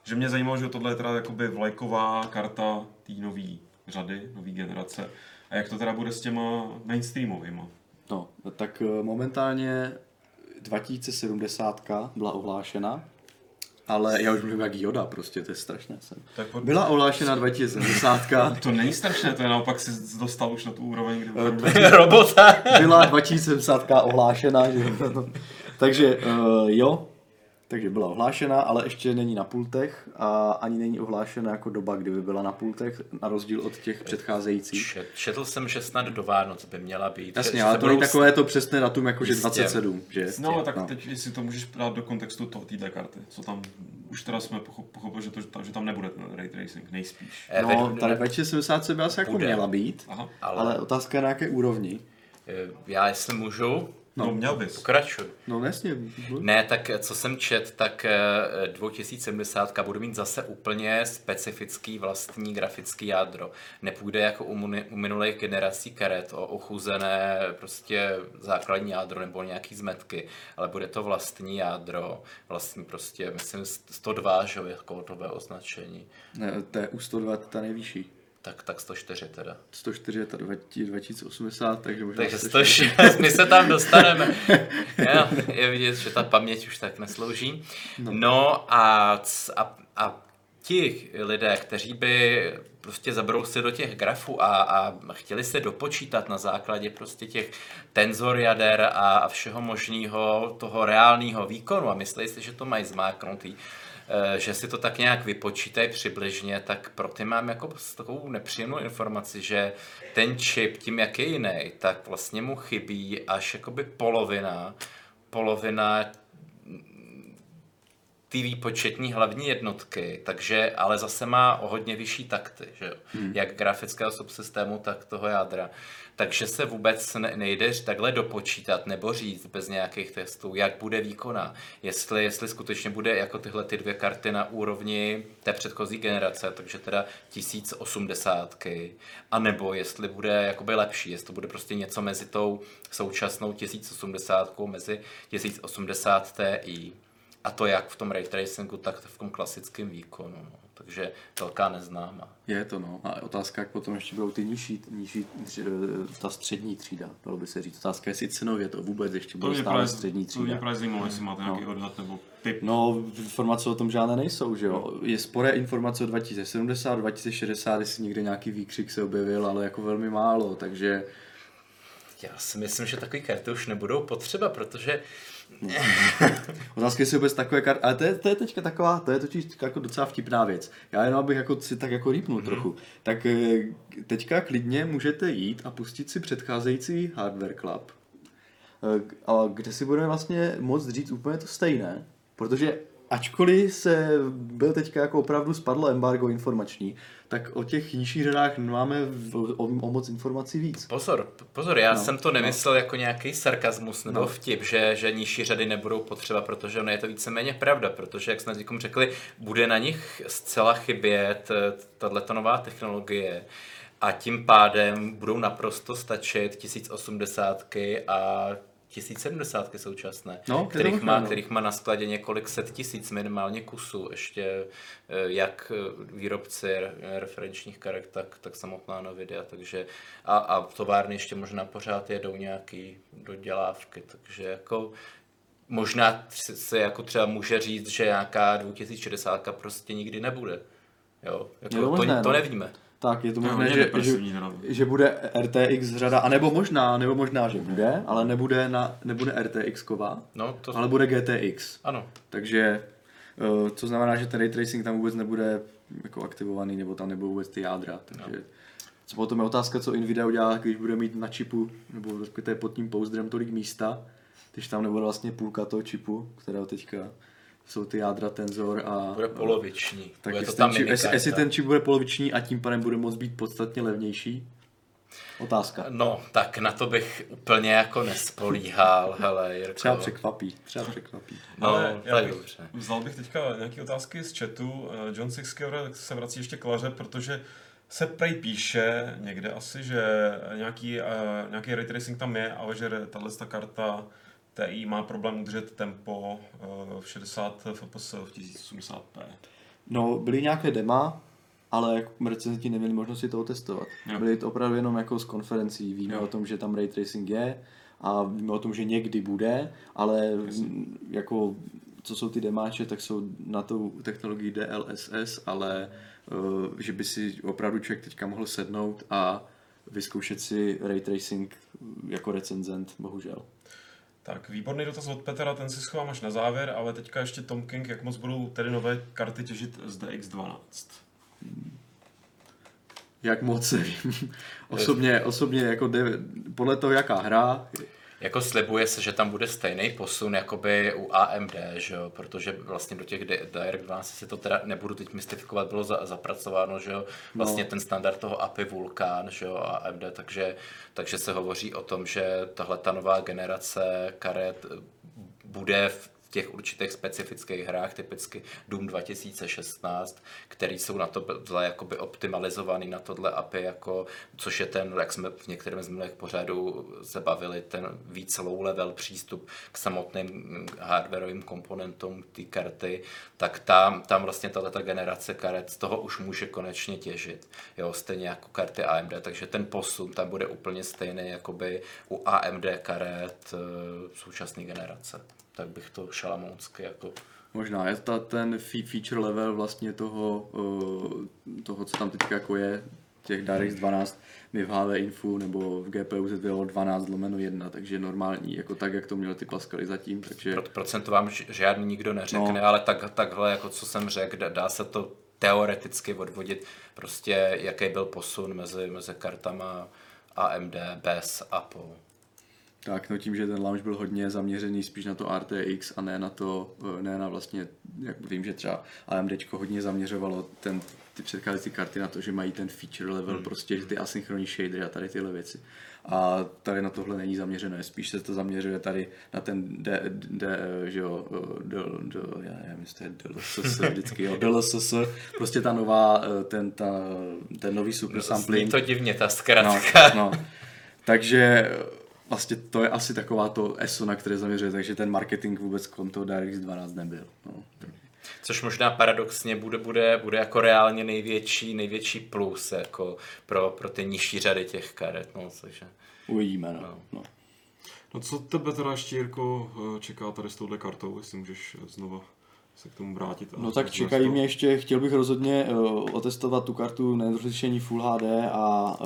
že mě zajímalo, že tohle je teda jakoby vlajková karta té nové řady, nové generace. A jak to teda bude s těma mainstreamovýma? No, tak momentálně 2070 byla ohlášena. ale já už mluvím jak Yoda, prostě to je strašné. Byla ohlášena 2070. To není strašné, to je naopak si dostal už na tu úroveň, kde robota. Byla 2070 ohlášena, že? Takže jo. Takže byla ohlášena, ale ještě není na pultech a ani není ohlášena jako doba, kdyby byla na pultech, na rozdíl od těch předcházejících. Četl jsem, že snad do Vánoc by měla být. Jasně, ale to není takové to přesné datum, jako že 27. Že? No, tak teď, jestli to můžeš dát do kontextu téhle karty, co tam už teda jsme pochopili, že tam nebude ray tracing, nejspíš. No, ta 2070 by asi jako měla být, ale otázka je na jaké úrovni. Já jestli můžu... No, měl bys. Pokračuj. No, jasně. Ne, tak co jsem čet, tak 2070 bude mít zase úplně specifický vlastní grafický jádro. Nepůjde jako u minulých generací karet o ochuzené prostě základní jádro nebo nějaký zmetky, ale bude to vlastní jádro, vlastní prostě, myslím 102, že jako tohle označení. Ne, to je u 102 ta nejvyšší. Tak 104 teda. 104 je ta 2080, takže možná... Takže 106, my se tam dostaneme. Je vidět, že ta paměť už tak neslouží. No a ti lidé, kteří by prostě zabrousili do těch grafů a chtěli se dopočítat na základě prostě těch tenzorjader a všeho možného toho reálného výkonu a myslí si, že to mají zmáknutý, že si to tak nějak vypočítají přibližně, tak pro ty mám jako takovou nepříjemnou informaci, že ten čip tím, jak je jiný, tak vlastně mu chybí až jakoby polovina ty výpočetní hlavní jednotky, takže ale zase má o hodně vyšší takty, že jo? Jak grafického subsystému, tak toho jádra. Takže se vůbec nejde takhle dopočítat nebo říct bez nějakých testů, jak bude výkonná. Jestli skutečně bude jako tyhle ty dvě karty na úrovni té předchozí generace, takže teda 1080, anebo jestli bude jakoby lepší, jestli to bude prostě něco mezi tou současnou 1080, mezi 1080 Ti. A to jak v tom ray tracingu, tak v tom klasickém výkonu. No. Takže velká neznáma. Je to no. A otázka, jak potom ještě budou ty nižší ta střední třída, dalo by se říct. Otázka, jestli cenově to vůbec ještě bude stále střední třída. To mě právě zajímalo, jestli máte nějaký odhad nebo typ. No, informace o tom žádné nejsou, že jo. Je sporé informace o 2070, 2060, jestli někde nějaký výkřik se objevil, ale jako velmi málo, takže... Já si myslím, že takové karty už nebudou potřeba, protože... Otázky si vůbec takové karty, ale to je teďka taková, to je totiž jako docela vtipná věc. Já jenom abych jako si tak jako rýpnul trochu. Tak teďka klidně můžete jít a pustit si předcházející Hardware Club, kde si budeme vlastně moc říct úplně to stejné, protože ačkoliv se byl teďka jako opravdu spadlo embargo informační, tak o těch nižších řadách máme o moc informací víc. Pozor, já jsem to nemyslel jako nějaký sarkazmus nebo vtip, že nižší řady nebudou potřeba, protože ono je to víceméně pravda, protože jak jsme někomu řekli, bude na nich zcela chybět tato nová technologie. A tím pádem budou naprosto stačit 1080 a 1070 současné, kterých má na skladě několik set tisíc minimálně kusů, ještě jak výrobci referenčních karet, tak samotná NVIDIA, takže a továrny ještě možná pořád jedou nějaký dodělávky, takže jako možná se jako třeba může říct, že nějaká 2060 prostě nikdy nebude, jo, jako to nevíme. Tak, je to možné, že bude RTX řada, anebo možná, že bude, ale nebude RTX-ková, ale bude GTX. Ano. Takže, co znamená, že ten ray tracing tam vůbec nebude jako aktivovaný, nebo tam nebudou vůbec ty jádra, takže... No. Co potom je otázka, co NVIDIA udělá, když bude mít na čipu, nebo pod tím pouzdrem tolik místa, když tam nebude vlastně půlka toho čipu, kterého teďka... jsou ty jádra, tenzor a... Bude poloviční. Tak bude jestli ten čip bude poloviční a tím pádem bude moct být podstatně levnější? Otázka. No, tak na to bych úplně jako nespolíhal, hele, Jirko. Třeba překvapí. No, tak dobře. Vzal bych teďka nějaké otázky z chatu. John Sixkever se vrací ještě k Laře, protože se prej píše někde asi, že nějaký ray tracing tam je, ale že tato karta TI má problém udržet tempo v 60 FPS v 1080p. No, byly nějaké dema, ale recenzenti neměli možnost si toho testovat. Jo. Byly to opravdu jenom jako z konferencí. Víme o tom, že tam ray tracing je a víme o tom, že někdy bude, ale jako co jsou ty demáče, tak jsou na tou technologii DLSS, ale že by si opravdu člověk teďka mohl sednout a vyzkoušet si ray tracing jako recenzent, bohužel. Tak, výborný dotaz od Petra, ten si schovám až na závěr, ale teďka ještě Tom King, jak moc budou tedy nové karty těžit z DX 12? Jak moc nevím. Osobně jako podle toho, jaká hra. Jako slibuje se, že tam bude stejný posun jakoby u AMD, že jo? Protože vlastně do těch Direct 12 se to teda, nebudu teď mystifikovat, bylo zapracováno, že jo? Vlastně no. Ten standard toho API Vulkan, že jo? A AMD, takže se hovoří o tom, že tahle ta nová generace karet bude v těch určitých specifických hrách, typicky Doom 2016, který jsou na tohle jakoby optimalizovaný na tohle API, jako, což je ten, jak jsme v některém z minulých pořadů se bavili, ten víc low level přístup k samotným hardwareovým komponentům ty karty, tak tam vlastně tato generace karet z toho už může konečně těžit, jo, stejně jako karty AMD, takže ten posun tam bude úplně stejný jakoby u AMD karet současné generace. Tak bych to šalamounsky jako... Možná je to ten feature level vlastně toho co tam teď jako je, těch DirectX 12, mi v HV Info nebo v GPUZ bylo 12/1, takže normální, jako tak, jak to měly ty Pascaly zatím, takže... Procent to vám žádný nikdo neřekne, no. Ale takhle, jako co jsem řekl, dá se to teoreticky odvodit, prostě jaký byl posun mezi kartama AMD, bez Apple. Tak, no tím, že ten launch byl hodně zaměřený spíš na to RTX a ne na vlastně, jak vím, že třeba AMDčko hodně zaměřovalo ty předcházející karty na to, že mají ten feature level, prostě ty asynchronní shadery a tady tyhle věci. A tady na tohle není zaměřené, spíš se to zaměřuje tady na ten DLSS, prostě ta nová, ten nový supersampling. Zní to divně, ta zkratka. No, takže... Vlastně to je asi taková to ESO, na které zaměřuje, takže ten marketing vůbec kolem toho DirectX 12 nebyl. No. Což možná paradoxně bude jako reálně největší plus jako pro ty nižší řady těch karet. No, takže... Uvidíme, no. No co tebe teda ještě, Jirko, čeká tady s touhle kartou, jestli můžeš znova se k tomu vrátit? No tak čekají mě ještě, chtěl bych rozhodně otestovat tu kartu na rozlišení Full HD a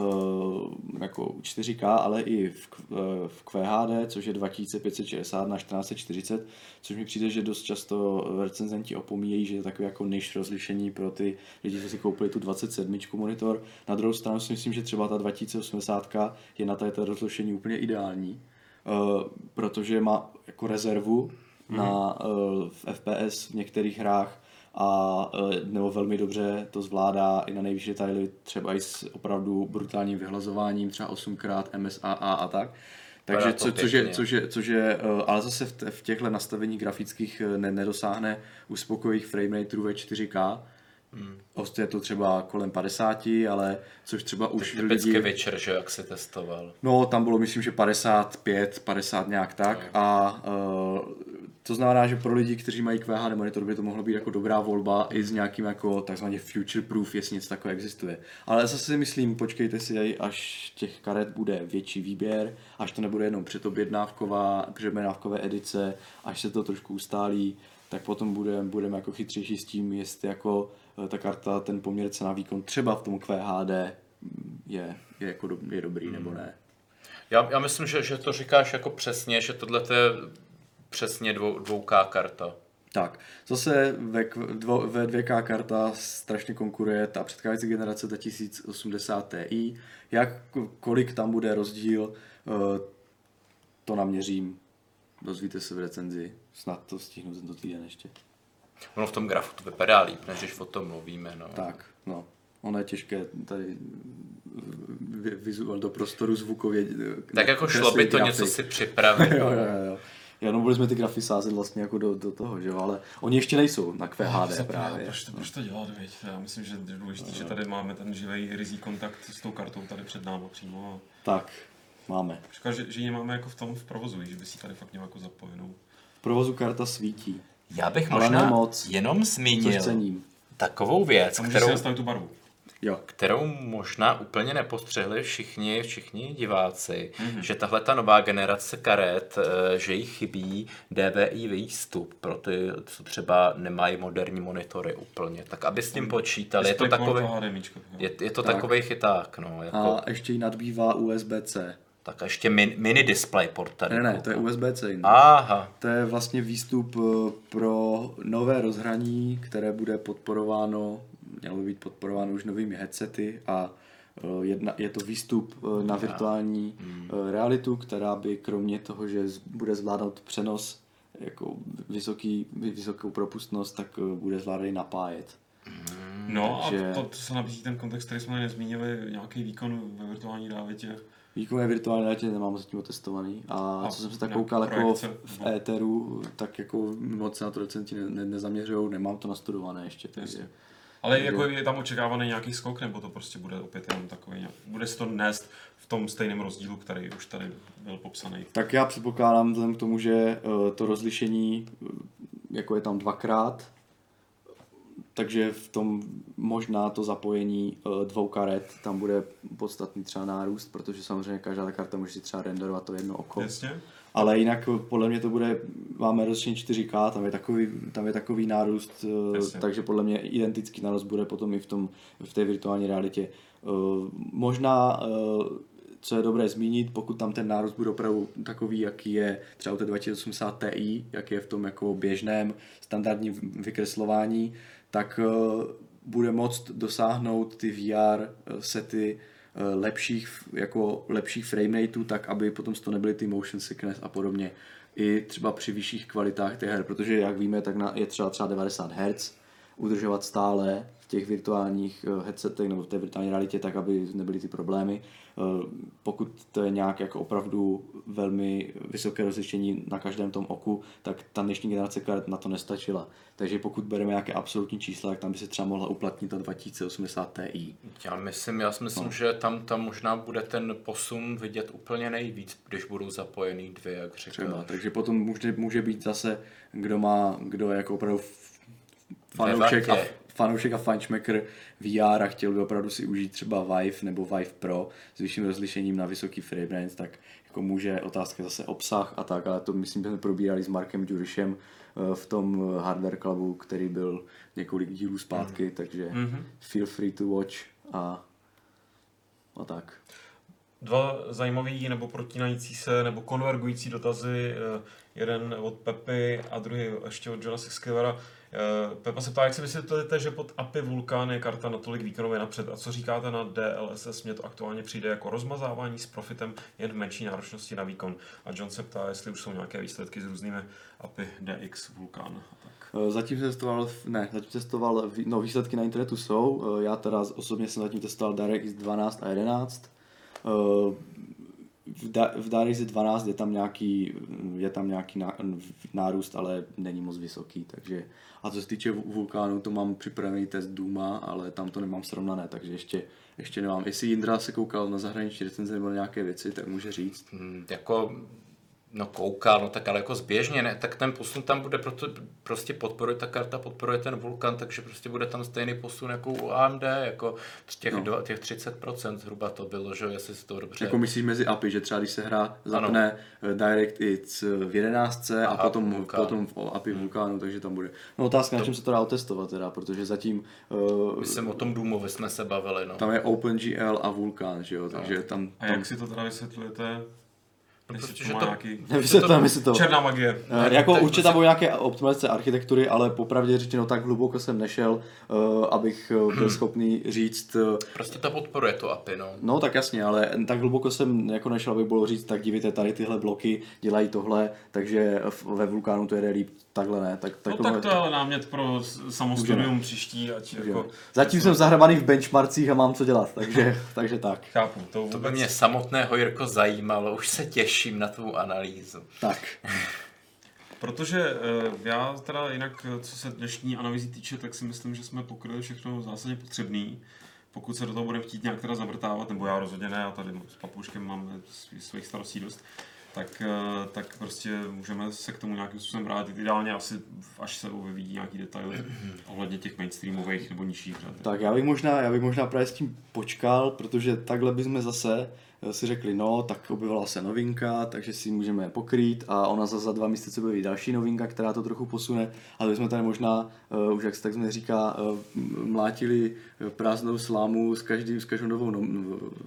jako 4K, ale i v QHD, což je 2560 na 1440, což mi přijde, že dost často recenzenti opomíjejí, že je takové jako niž rozlišení pro ty lidi, co si koupili tu 27 monitor. Na druhou stranu si myslím, že třeba ta 2080 je na této rozlišení úplně ideální, protože má jako rezervu na FPS v některých hrách a nebo velmi dobře to zvládá i na nejvyšší detaily, třeba i s opravdu brutálním vyhlazováním, třeba 8x MSI a tak. Takže což je, ale zase v těchto nastavení grafických nedosáhne uspokojivých framerateů ve 4K. Je to třeba kolem 50, ale což třeba už typicky lidi... Typicky večer, že jak se testoval. No, tam bylo myslím, že 55, 50 nějak tak no. A to znamená, že pro lidi, kteří mají QHD monitor, by to mohlo být jako dobrá volba i s nějakým jako takzvaně future proof, jestli něco takové existuje. Ale zase si myslím, počkejte si, až těch karet bude větší výběr, až to nebude jenom předobjednávkové edice, až se to trošku ustálí, tak potom budeme jako chytřejší s tím, jestli jako ta karta, ten poměr cena výkon třeba v tom QHD je jako je dobrý nebo ne. Já myslím, že to říkáš jako přesně, že tohle je přesně 2K karta. Tak, zase ve 2K karta strašně konkuruje ta předcházející generace 1080 Ti. Kolik tam bude rozdíl, to naměřím. Dozvíte se v recenzi, snad to stihnu tento týden ještě. Ono v tom grafu to vypadá líp, než o tom mluvíme. No. Tak, no. Ono je těžké tady vizuál do prostoru zvukově. Tak jako šlo by to grafik. Něco si připravit. jo. No, byli jsme ty grafy sázet vlastně jako do toho, že jo, ale oni ještě nejsou na QHD právě. Proč to dělat, věď? Já myslím, že důležité, že tady máme ten živej rizí kontakt s tou kartou tady před námi přímo. Tak. Máme. Říká, že ji máme jako v provozu, že by si tady fakt měl jako zapojenou. V provozu karta svítí. Já bych možná jenom zmínil takovou věc, kterou... Můžeš si nastavit tu barvu. jo, kterou možná úplně nepostřehli všichni diváci, že tahle ta nová generace karet, že jich chybí DVI výstup pro ty, co třeba nemají moderní monitory úplně, tak aby s tím počítali. Je to takovej chyták. No, jako... A ještě jí nadbývá USB-C. Tak a ještě mini DisplayPort tady. Ne, to je USB-C. Ne? Aha. To je vlastně výstup pro nové rozhraní, které bude podporováno, mělo by být podporováno už novými headsety a je to výstup na virtuální realitu, která by kromě toho, že bude zvládnout přenos jako vysokou propustnost, tak bude zvládat i napájet. No takže... a to se nabízí ten kontext, který jsme nezmínili, nějaký výkon ve virtuální realitě. Výkon ve virtuální realitě nemám zatím otestovaný a co jsem se tak koukal jako v éteru, tak jako moc na to docenti nezaměřují, nemám to nastudované ještě. Takže... Ale jako je tam očekávaný nějaký skok, nebo to prostě bude opět jenom takový, bude se to nést v tom stejném rozdílu, který už tady byl popsaný. Tak já předpokládám vzhledem k tomu, že to rozlišení jako je tam 2x, takže v tom možná to zapojení 2 karet tam bude podstatný třeba nárůst, protože samozřejmě každá ta karta může si třeba renderovat to jedno oko. Jasně. Ale jinak podle mě to bude, máme rozlišení 4K, tam je takový nárůst, jasně, takže podle mě identický nárůst bude potom i v té virtuální realitě. Možná, co je dobré zmínit, pokud tam ten nárůst bude opravdu takový, jaký je třeba u té 2080 Ti, jak je v tom jako běžném standardním vykreslování, tak bude moct dosáhnout ty VR sety lepších frame rateů, tak aby potom to nebyly ty motion sickness a podobně. I třeba při vyšších kvalitách těch her, protože jak víme, tak je třeba 90 Hz udržovat stále v těch virtuálních headsetech nebo v té virtuální realitě, tak aby nebyly ty problémy. Pokud to je nějak jako opravdu velmi vysoké rozlišení na každém tom oku, tak ta dnešní generace karet na to nestačila. Takže pokud bereme nějaké absolutní čísla, tak tam by se třeba mohla uplatnit ta 2080 Ti. Já myslím, že tam možná bude ten posun vidět úplně nejvíc, když budou zapojený 2, jak říkáš. Takže potom může být zase, kdo je jako opravdu fanoušek a fančmekr VR a chtěl by opravdu si užít třeba Vive nebo Vive Pro s vyšším rozlišením na vysoký frame rate, tak jako může otázka zase obsah a tak, ale to myslím, že jsme probírali s Markem Durišem v tom Hardware Clubu, který byl několik dílů zpátky, takže feel free to watch a tak. Dva zajímavý nebo protínající se nebo konvergující dotazy, jeden od Pepy a druhý ještě od Johna Sixkillera. Pepa se ptá, jak si myslíte, že pod API Vulkan je karta natolik výkonově napřed a co říkáte na DLSS, mně to aktuálně přijde jako rozmazávání s profitem jen v menší náročnosti na výkon. A John se ptá, jestli už jsou nějaké výsledky s různými API DX Vulkan. Zatím testoval, výsledky na internetu jsou, já teda osobně jsem zatím testoval DirectX 12 a 11. V DirectX 12 je tam nějaký nárůst, ale není moc vysoký, takže a co se týče Vulkánu, to mám připravený test Duma, ale tam to nemám srovnané, takže ještě nemám. Jestli Jindra se koukal na zahraniční recenze nebo nějaké věci, tak může říct. Ale jako zběžně, ne, tak ten posun tam bude, proto prostě podporuje ta karta, podporuje ten Vulkan, takže prostě bude tam stejný posun jako u AMD, jako těch 30% zhruba to bylo, že jestli si to dobře... Jako myslíš mezi API, že třeba když se hra zapne DirectX v 11 a potom v API Vulkánu, takže tam bude. No otázka, na čem se to dá otestovat teda, protože zatím... Myslím, o tom Doomovi jsme se bavili, no. Tam je OpenGL a Vulkan, že jo, takže tam... A jak si to teda vysvětlujete? Nevysvětlím si to. Černá magie. Jako určitě tam byly nějaké optimalizace architektury, ale popravdě řečeno tak hluboko jsem nešel, abych byl schopný říct... Prostě to podporuje to API, no. No tak jasně, ale tak hluboko jsem jako nešel, abych bylo říct, tak dívejte, tady tyhle bloky dělají tohle, takže ve Vulkánu to jede líp, takhle ne. Tak to je ale námět pro samostudium příští. Zatím jsem zahrabaný v benchmarkcích a mám co dělat, takže tak. Chápu, to by mě samotného Jirko zajímalo, už se těším na tvou analýzu. Tak. Protože já teda jinak, co se dnešní analýzy týče, tak si myslím, že jsme pokryli všechno zásadně potřebný. Pokud se do toho budeme chtít nějak teda zavrtávat, nebo já rozhodně ne, já tady s Papouškem mám svých starostí dost, tak prostě můžeme se k tomu nějakým způsobem vrátit. Ideálně asi až se vyvíjí nějaký detaily ohledně těch mainstreamových nebo nižších řad. Tak já bych možná právě s tím počkal, protože takhle bychom zase si řekli, no, tak objevila se novinka, takže si můžeme pokrýt a ona za 2 měsíce objeví další novinka, která to trochu posune, ale jsme tady možná, už jak se tak říká, mlátili prázdnou slámu s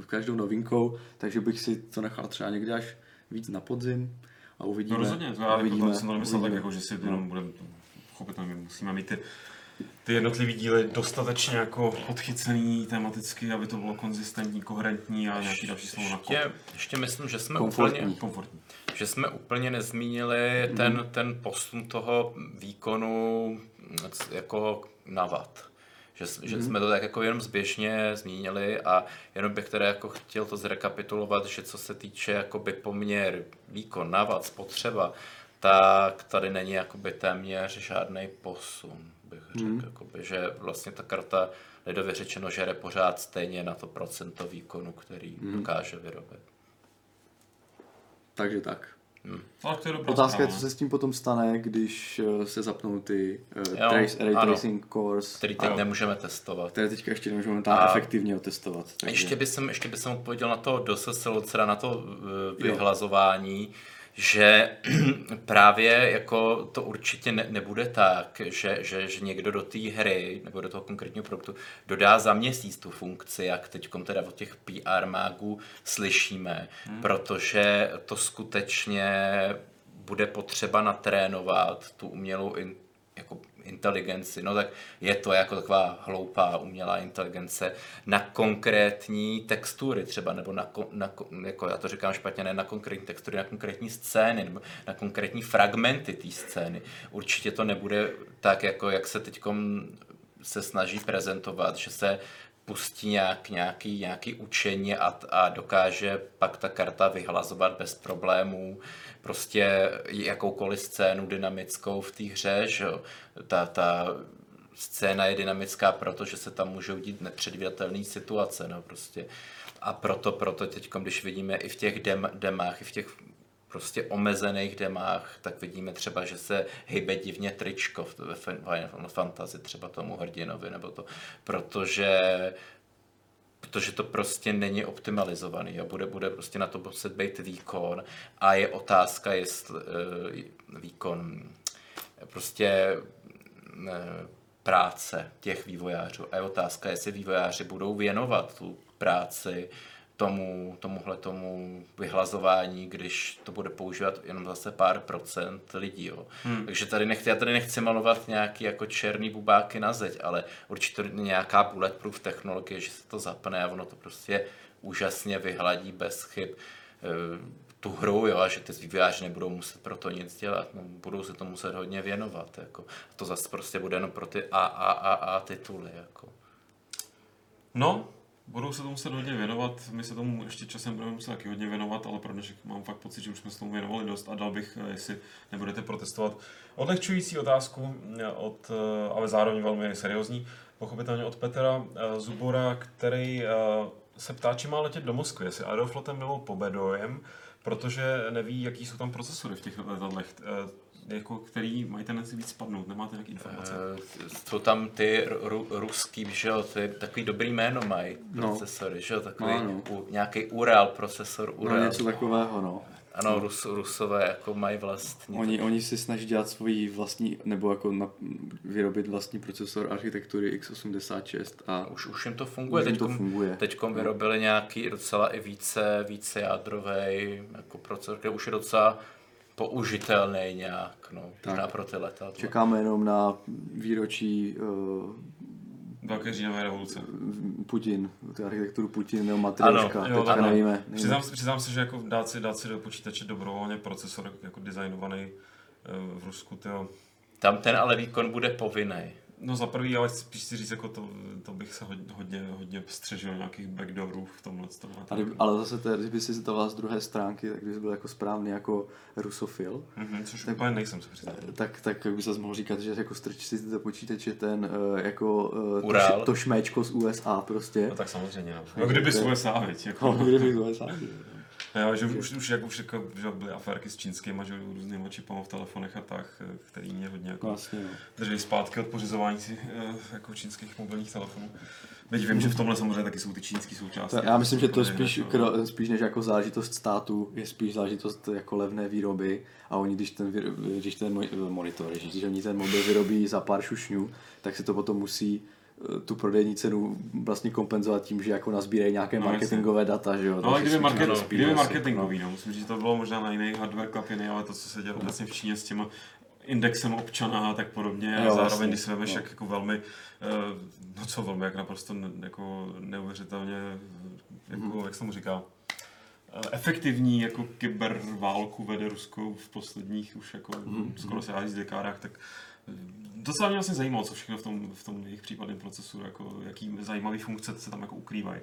každou novinkou, takže bych si to nechal třeba někdy až víc na podzim a uvidíme. No rozhodně, to jsem to nemyslel tak, jako, že si jenom budeme pochopitelně, musíme mít ty jednotlivý díly dostatečně jako odchycený tematicky, aby to bylo konzistentní, koherentní a nějaký další slovo na kop. Ještě myslím, že jsme komfortní. Že jsme úplně nezmínili ten posun toho výkonu jako na watt. Že jsme to tak jako jenom zběžně zmínili a jenom bych teda jako chtěl to zrekapitulovat, že co se týče jakoby poměr výkon na watt, spotřeba, tak tady není jakoby téměř žádnej posun, bych řekl, jakoby, že vlastně ta karta lidově řečeno žere pořád stejně na to procento výkonu, který dokáže vyrobit. Takže tak. Otázka je, co se s tím potom stane, když se zapnou ty ray tracing cores, který teď nemůžeme testovat. Které teďka ještě nemůžeme tak efektivně otestovat. Takže... Ještě by jsem odpověděl na to DSSL, na to vyhlazování, že právě jako to určitě nebude tak, že někdo do té hry nebo do toho konkrétního produktu dodá za měsíc tu funkci, jak teďkom teda od těch PR mágů slyšíme, protože to skutečně bude potřeba natrénovat tu umělou jako inteligenci, no tak je to jako taková hloupá umělá inteligence na konkrétní textury třeba, nebo jako já to říkám špatně, ne na konkrétní textury, na konkrétní scény, nebo na konkrétní fragmenty té scény. Určitě to nebude tak, jako jak se teďkom se snaží prezentovat, že se pustí nějaký učení a dokáže pak ta karta vyhlazovat bez problémů prostě jakoukoliv scénu dynamickou v té hře, že jo. Ta scéna je dynamická, protože se tam můžou dít nepředvídatelné situace, no prostě. A proto teď, když vidíme i v těch demách, i v těch prostě omezených demách, tak vidíme třeba, že se hýbe divně tričko ve Final Fantasy třeba tomu hrdinovi, nebo to, protože to prostě není optimalizovaný a bude prostě na to muset být výkon a je otázka, jestli výkon prostě práce těch vývojářů a je otázka, jestli vývojáři budou věnovat tu práci tomuhletomu vyhlazování, když to bude používat jenom zase pár procent lidí. Jo. Takže já tady nechci malovat nějaký jako černý bubáky na zeď, ale určitě nějaká bulletproof technologie, že se to zapne a ono to prostě úžasně vyhladí bez chyb tu hru, jo, a že ty vývojáři nebudou muset pro to nic dělat, no, budou se to muset hodně věnovat. Jako. A to zase prostě bude jenom pro ty AAA tituly. Jako. No, budou se tomu muset hodně věnovat, my se tomu ještě časem budeme muset taky hodně věnovat, ale pro dnešek mám fakt pocit, že už jsme se tomu věnovali dost a dal bych, jestli nebudete protestovat, odlehčující otázku, ale zároveň velmi seriózní, pochopitelně od Petra Zubora, který se ptá, či má letět do Moskvy, jestli aeroflotem nebo Pobedojem, protože neví, jaký jsou tam procesory v těch letadlech. Jako, který mají tendenci víc spadnout, nemáte nějaké informace? Jsou tam ty ruský, že jo, ty takový dobrý jméno mají procesory, že jo, takový nějaký Ural, procesor Ural. No něco takového, no. Ano, Rusové jako mají vlastní. Oni si snaží dělat svoji vlastní, nebo jako vyrobit vlastní procesor architektury x86 a... Už jim to funguje, teďkom vyrobili nějaký docela i více jádrovej jako procesor, který už je docela použitelný nějak, no, možná pro ty letadla. Čekáme jenom na výročí velké říjnové revoluce. Putin, architekturu Putin, nebo Matriuška, teďka ano. Nevíme. Přiznám se, že jako dát si do počítače dobrovolně procesor jako designovaný v Rusku, tyjo. Tam ten ale výkon bude povinný. No za prvý, ale spíš si říct, jako to bych se hodně střežil nějakých backdoorů v tomhle stavu. Ale zase, kdyby si z druhé stránky, tak kdyby byl jako správný jako rusofil. Což tak, úplně nejsem se přiznal. Tak by se mohl říkat, že jako strč si do počítače ten jako to šméčko z USA prostě. No tak samozřejmě. No kdyby z USA, věď. Jako. No kdyby z USA. Jo, že už jako, že byly aférky s čínskýma, že různýma čipama v telefonech a tak, který mě hodně jako vlastně, drželi zpátky od pořizování si, jako čínských mobilních telefonů. Byť vím, že v tomhle samozřejmě taky jsou ty čínský součástky. Já myslím, že to spíš než jako záležitost státu, je spíš záležitost jako levné výroby a oni, když oni ten mobil vyrobí za pár šušňů, tak si to potom musí tu prodejní cenu vlastně kompenzovat tím, že jako nazbírají nějaké marketingové data, že jo. No, ale kdyby marketingový, no. Musím říct, že to bylo možná na jiný Hardware Club, ale to, co se dělalo vlastně v Číně s těma indexem občana a tak podobně, jo, a zároveň, vlastně, když se vemeš, jak jako velmi, jak naprosto jako neuvěřitelně, jak se mu říká, efektivní jako kyberválku vede Rusko v posledních už jako skoro se až dekádách, tak docela mě vlastně zajímalo, co všechno v tom jejich případném procesu, jako jaký zajímavý funkce se tam jako ukrývají.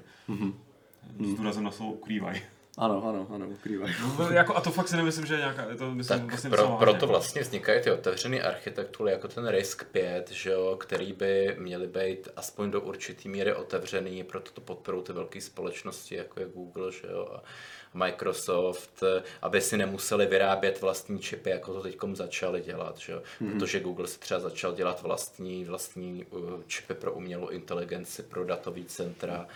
S důrazem na slovo ukrývají. Ano, ukrývají. No, jako, a to fakt si nemyslím, že je nějaká... To myslím, tak vlastně proto vlastně vznikají ty otevřené architektury, jako ten RISC-5, že jo, který by měly být aspoň do určitý míry otevřený, proto to podporují ty velké společnosti, jako je Google, že jo, a Microsoft, aby si nemuseli vyrábět vlastní čipy, jako to teďkom začali dělat, že jo. Protože Google si třeba začal dělat vlastní čipy pro umělou inteligenci, pro datový centra.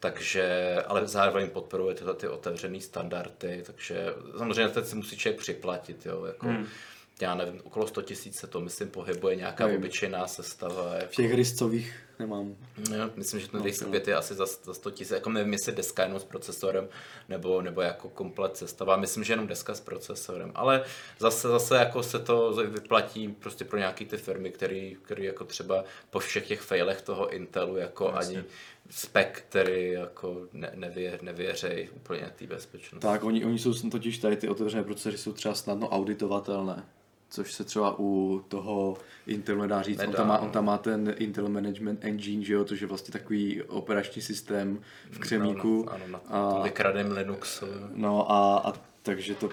Takže, ale zároveň podporuje ty otevřené standardy, takže samozřejmě teď si musí člověk připlatit, jo, jako, já nevím, okolo 100 000 se to, myslím, pohybuje nějaká obyčejná sestava. Jako. V těch riscových nemám. Jo, myslím, že ten RISC 5 je asi za 100 000, jako nevím, jestli deska jenom s procesorem, nebo jako komplet sestava, myslím, že jenom deska s procesorem, ale zase jako se to vyplatí prostě pro nějaký ty firmy, který jako třeba po všech těch failech toho Intelu, jako vlastně. Ani Spectre jako nevěřejí úplně té bezpečnosti. Tak, oni jsou totiž tady ty otevřené procesory jsou třeba snadno auditovatelné. Což se třeba u toho Intelu nedá říct, on tam má ten Intel Management Engine, že jo, to je vlastně takový operační systém v křemíku. Ano, vykradem Linuxu. No a takže to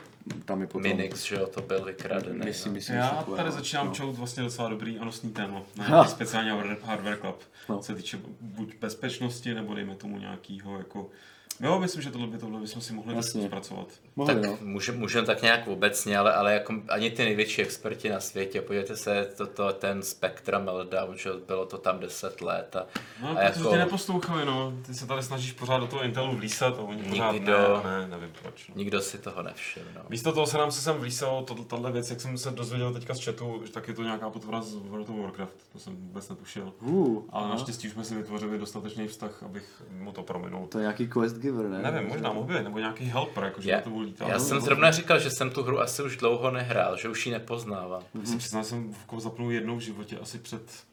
tam je potom... Minix, že jo, to byl vykradený. Já tady začínám čout vlastně docela dobrý a nosný téma. Speciálně Hardware Club, co se týče buď bezpečnosti, nebo dejme tomu nějakýho jako... Jo, myslím, že tohle bychom si mohli zpracovat. Tak no. Můžeme tak nějak obecně, ale jako ani ty největší experti na světě, podívejte se, ten Spectre Meltdown, že bylo to tam 10 let. No, a jako... ty neposlouchali, no. Ty se tady snažíš pořád do toho Intelu vlísat a oni pořád ne, nevím proč. No. Nikdo si toho nevšiml. No. Místo toho se nám sem vlísalo tato věc, jak jsem se dozvěděl teďka z chatu, tak je to nějaká potvora z World of Warcraft, to jsem vůbec netušil. Ale naštěstí už jsme si vytvořili dostatečný vztah, abych mu to prominul. To je nějaký quest nevím, možná mobil, nebo nějaký helper, jakože na to volítá. Já jsem zrovna říkal, že jsem tu hru asi už dlouho nehrál, že už ji nepoznávám. Přiznám, jsem Vulkan zapnul jednou v životě, asi před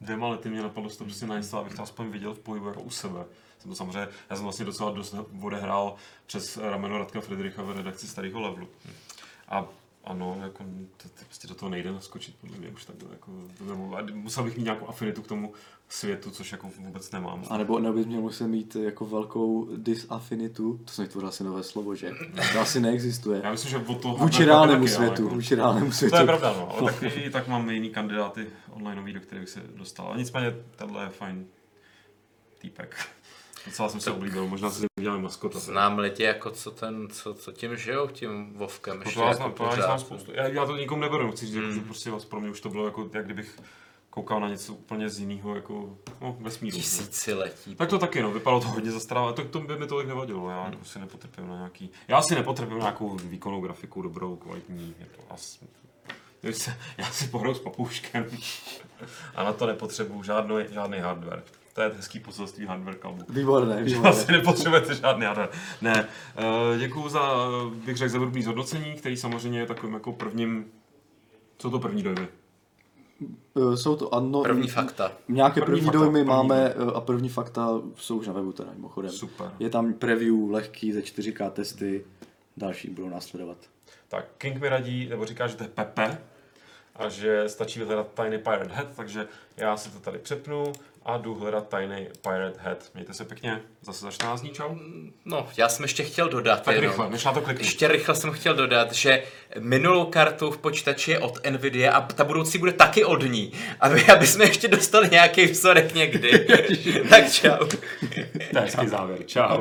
2 lety mě napadlo, že to prostě najistilo, abych to aspoň viděl v pohybu jako u sebe. Jsem to samozřejmě, já jsem vlastně docela dost odehrál přes rameno Radka Friedricha v redakci Starého levelu. A ano, jako to prostě do toho nejde naskočit, podle mě už takhle jako, musel bych mít nějakou afinitu k tomu světu, což jako vůbec nemám. A nebo bych musel mít jako velkou disafinitu, to jsem vytvořil asi nové slovo, že? To asi neexistuje. Já myslím, že od toho... Vůči reálnému světu. To je pravda, no, ale tak mám jiný kandidáty onlineový, do kterých se dostal. A nicméně, tato je fajn týpek. Docela jsem se oblíbil, možná si uděláme maskota. Znám lidi, jako co tím žijou, tím Vovkem. Znám spoustu. Já to nikomu neberu, chci říct, že prostě pro mě už to bylo jako, jak kdybych koukal na něco úplně z jiného jako, vesmíru. Tisíciletí. Tak to taky, no, vypadalo to hodně zastaralé, to by mi tolik nevadilo, já si nepotřebuju nějakou výkonnou grafiku, dobrou, kvalitní, já si pohrou s papouškem a na to nepotřebuju žádný hardware. To je hezký poselství Hardware Clubu. Výborné. Asi nepotřebujete žádný hardware. Ne, děkuju za vrubný zhodnocení, který samozřejmě je takovým jako prvním... Co to první dojmy? Jsou to první fakta. Nějaké první dojmy máme a první fakta jsou už na webu teda mimochodem. Super. Je tam preview lehký ze 4K testy, další budou následovat. Tak King mi radí, nebo říká, že to je Pepe a že stačí vyhledat Tiny Pirate Head, takže já si to tady přepnu. A jdu hledat Tiny Pirate Head. Mějte se pěkně. Zase za 14 dní, čau. No, já jsem ještě chtěl dodat. Tak rychle, než na to kliknu. Ještě rychle jsem chtěl dodat, že minulou kartu v počítači je od NVIDIA a ta budoucí bude taky od ní. Aby jsme ještě dostali nějaký vzorek někdy. Tak čau. To je hezký závěr. Čau.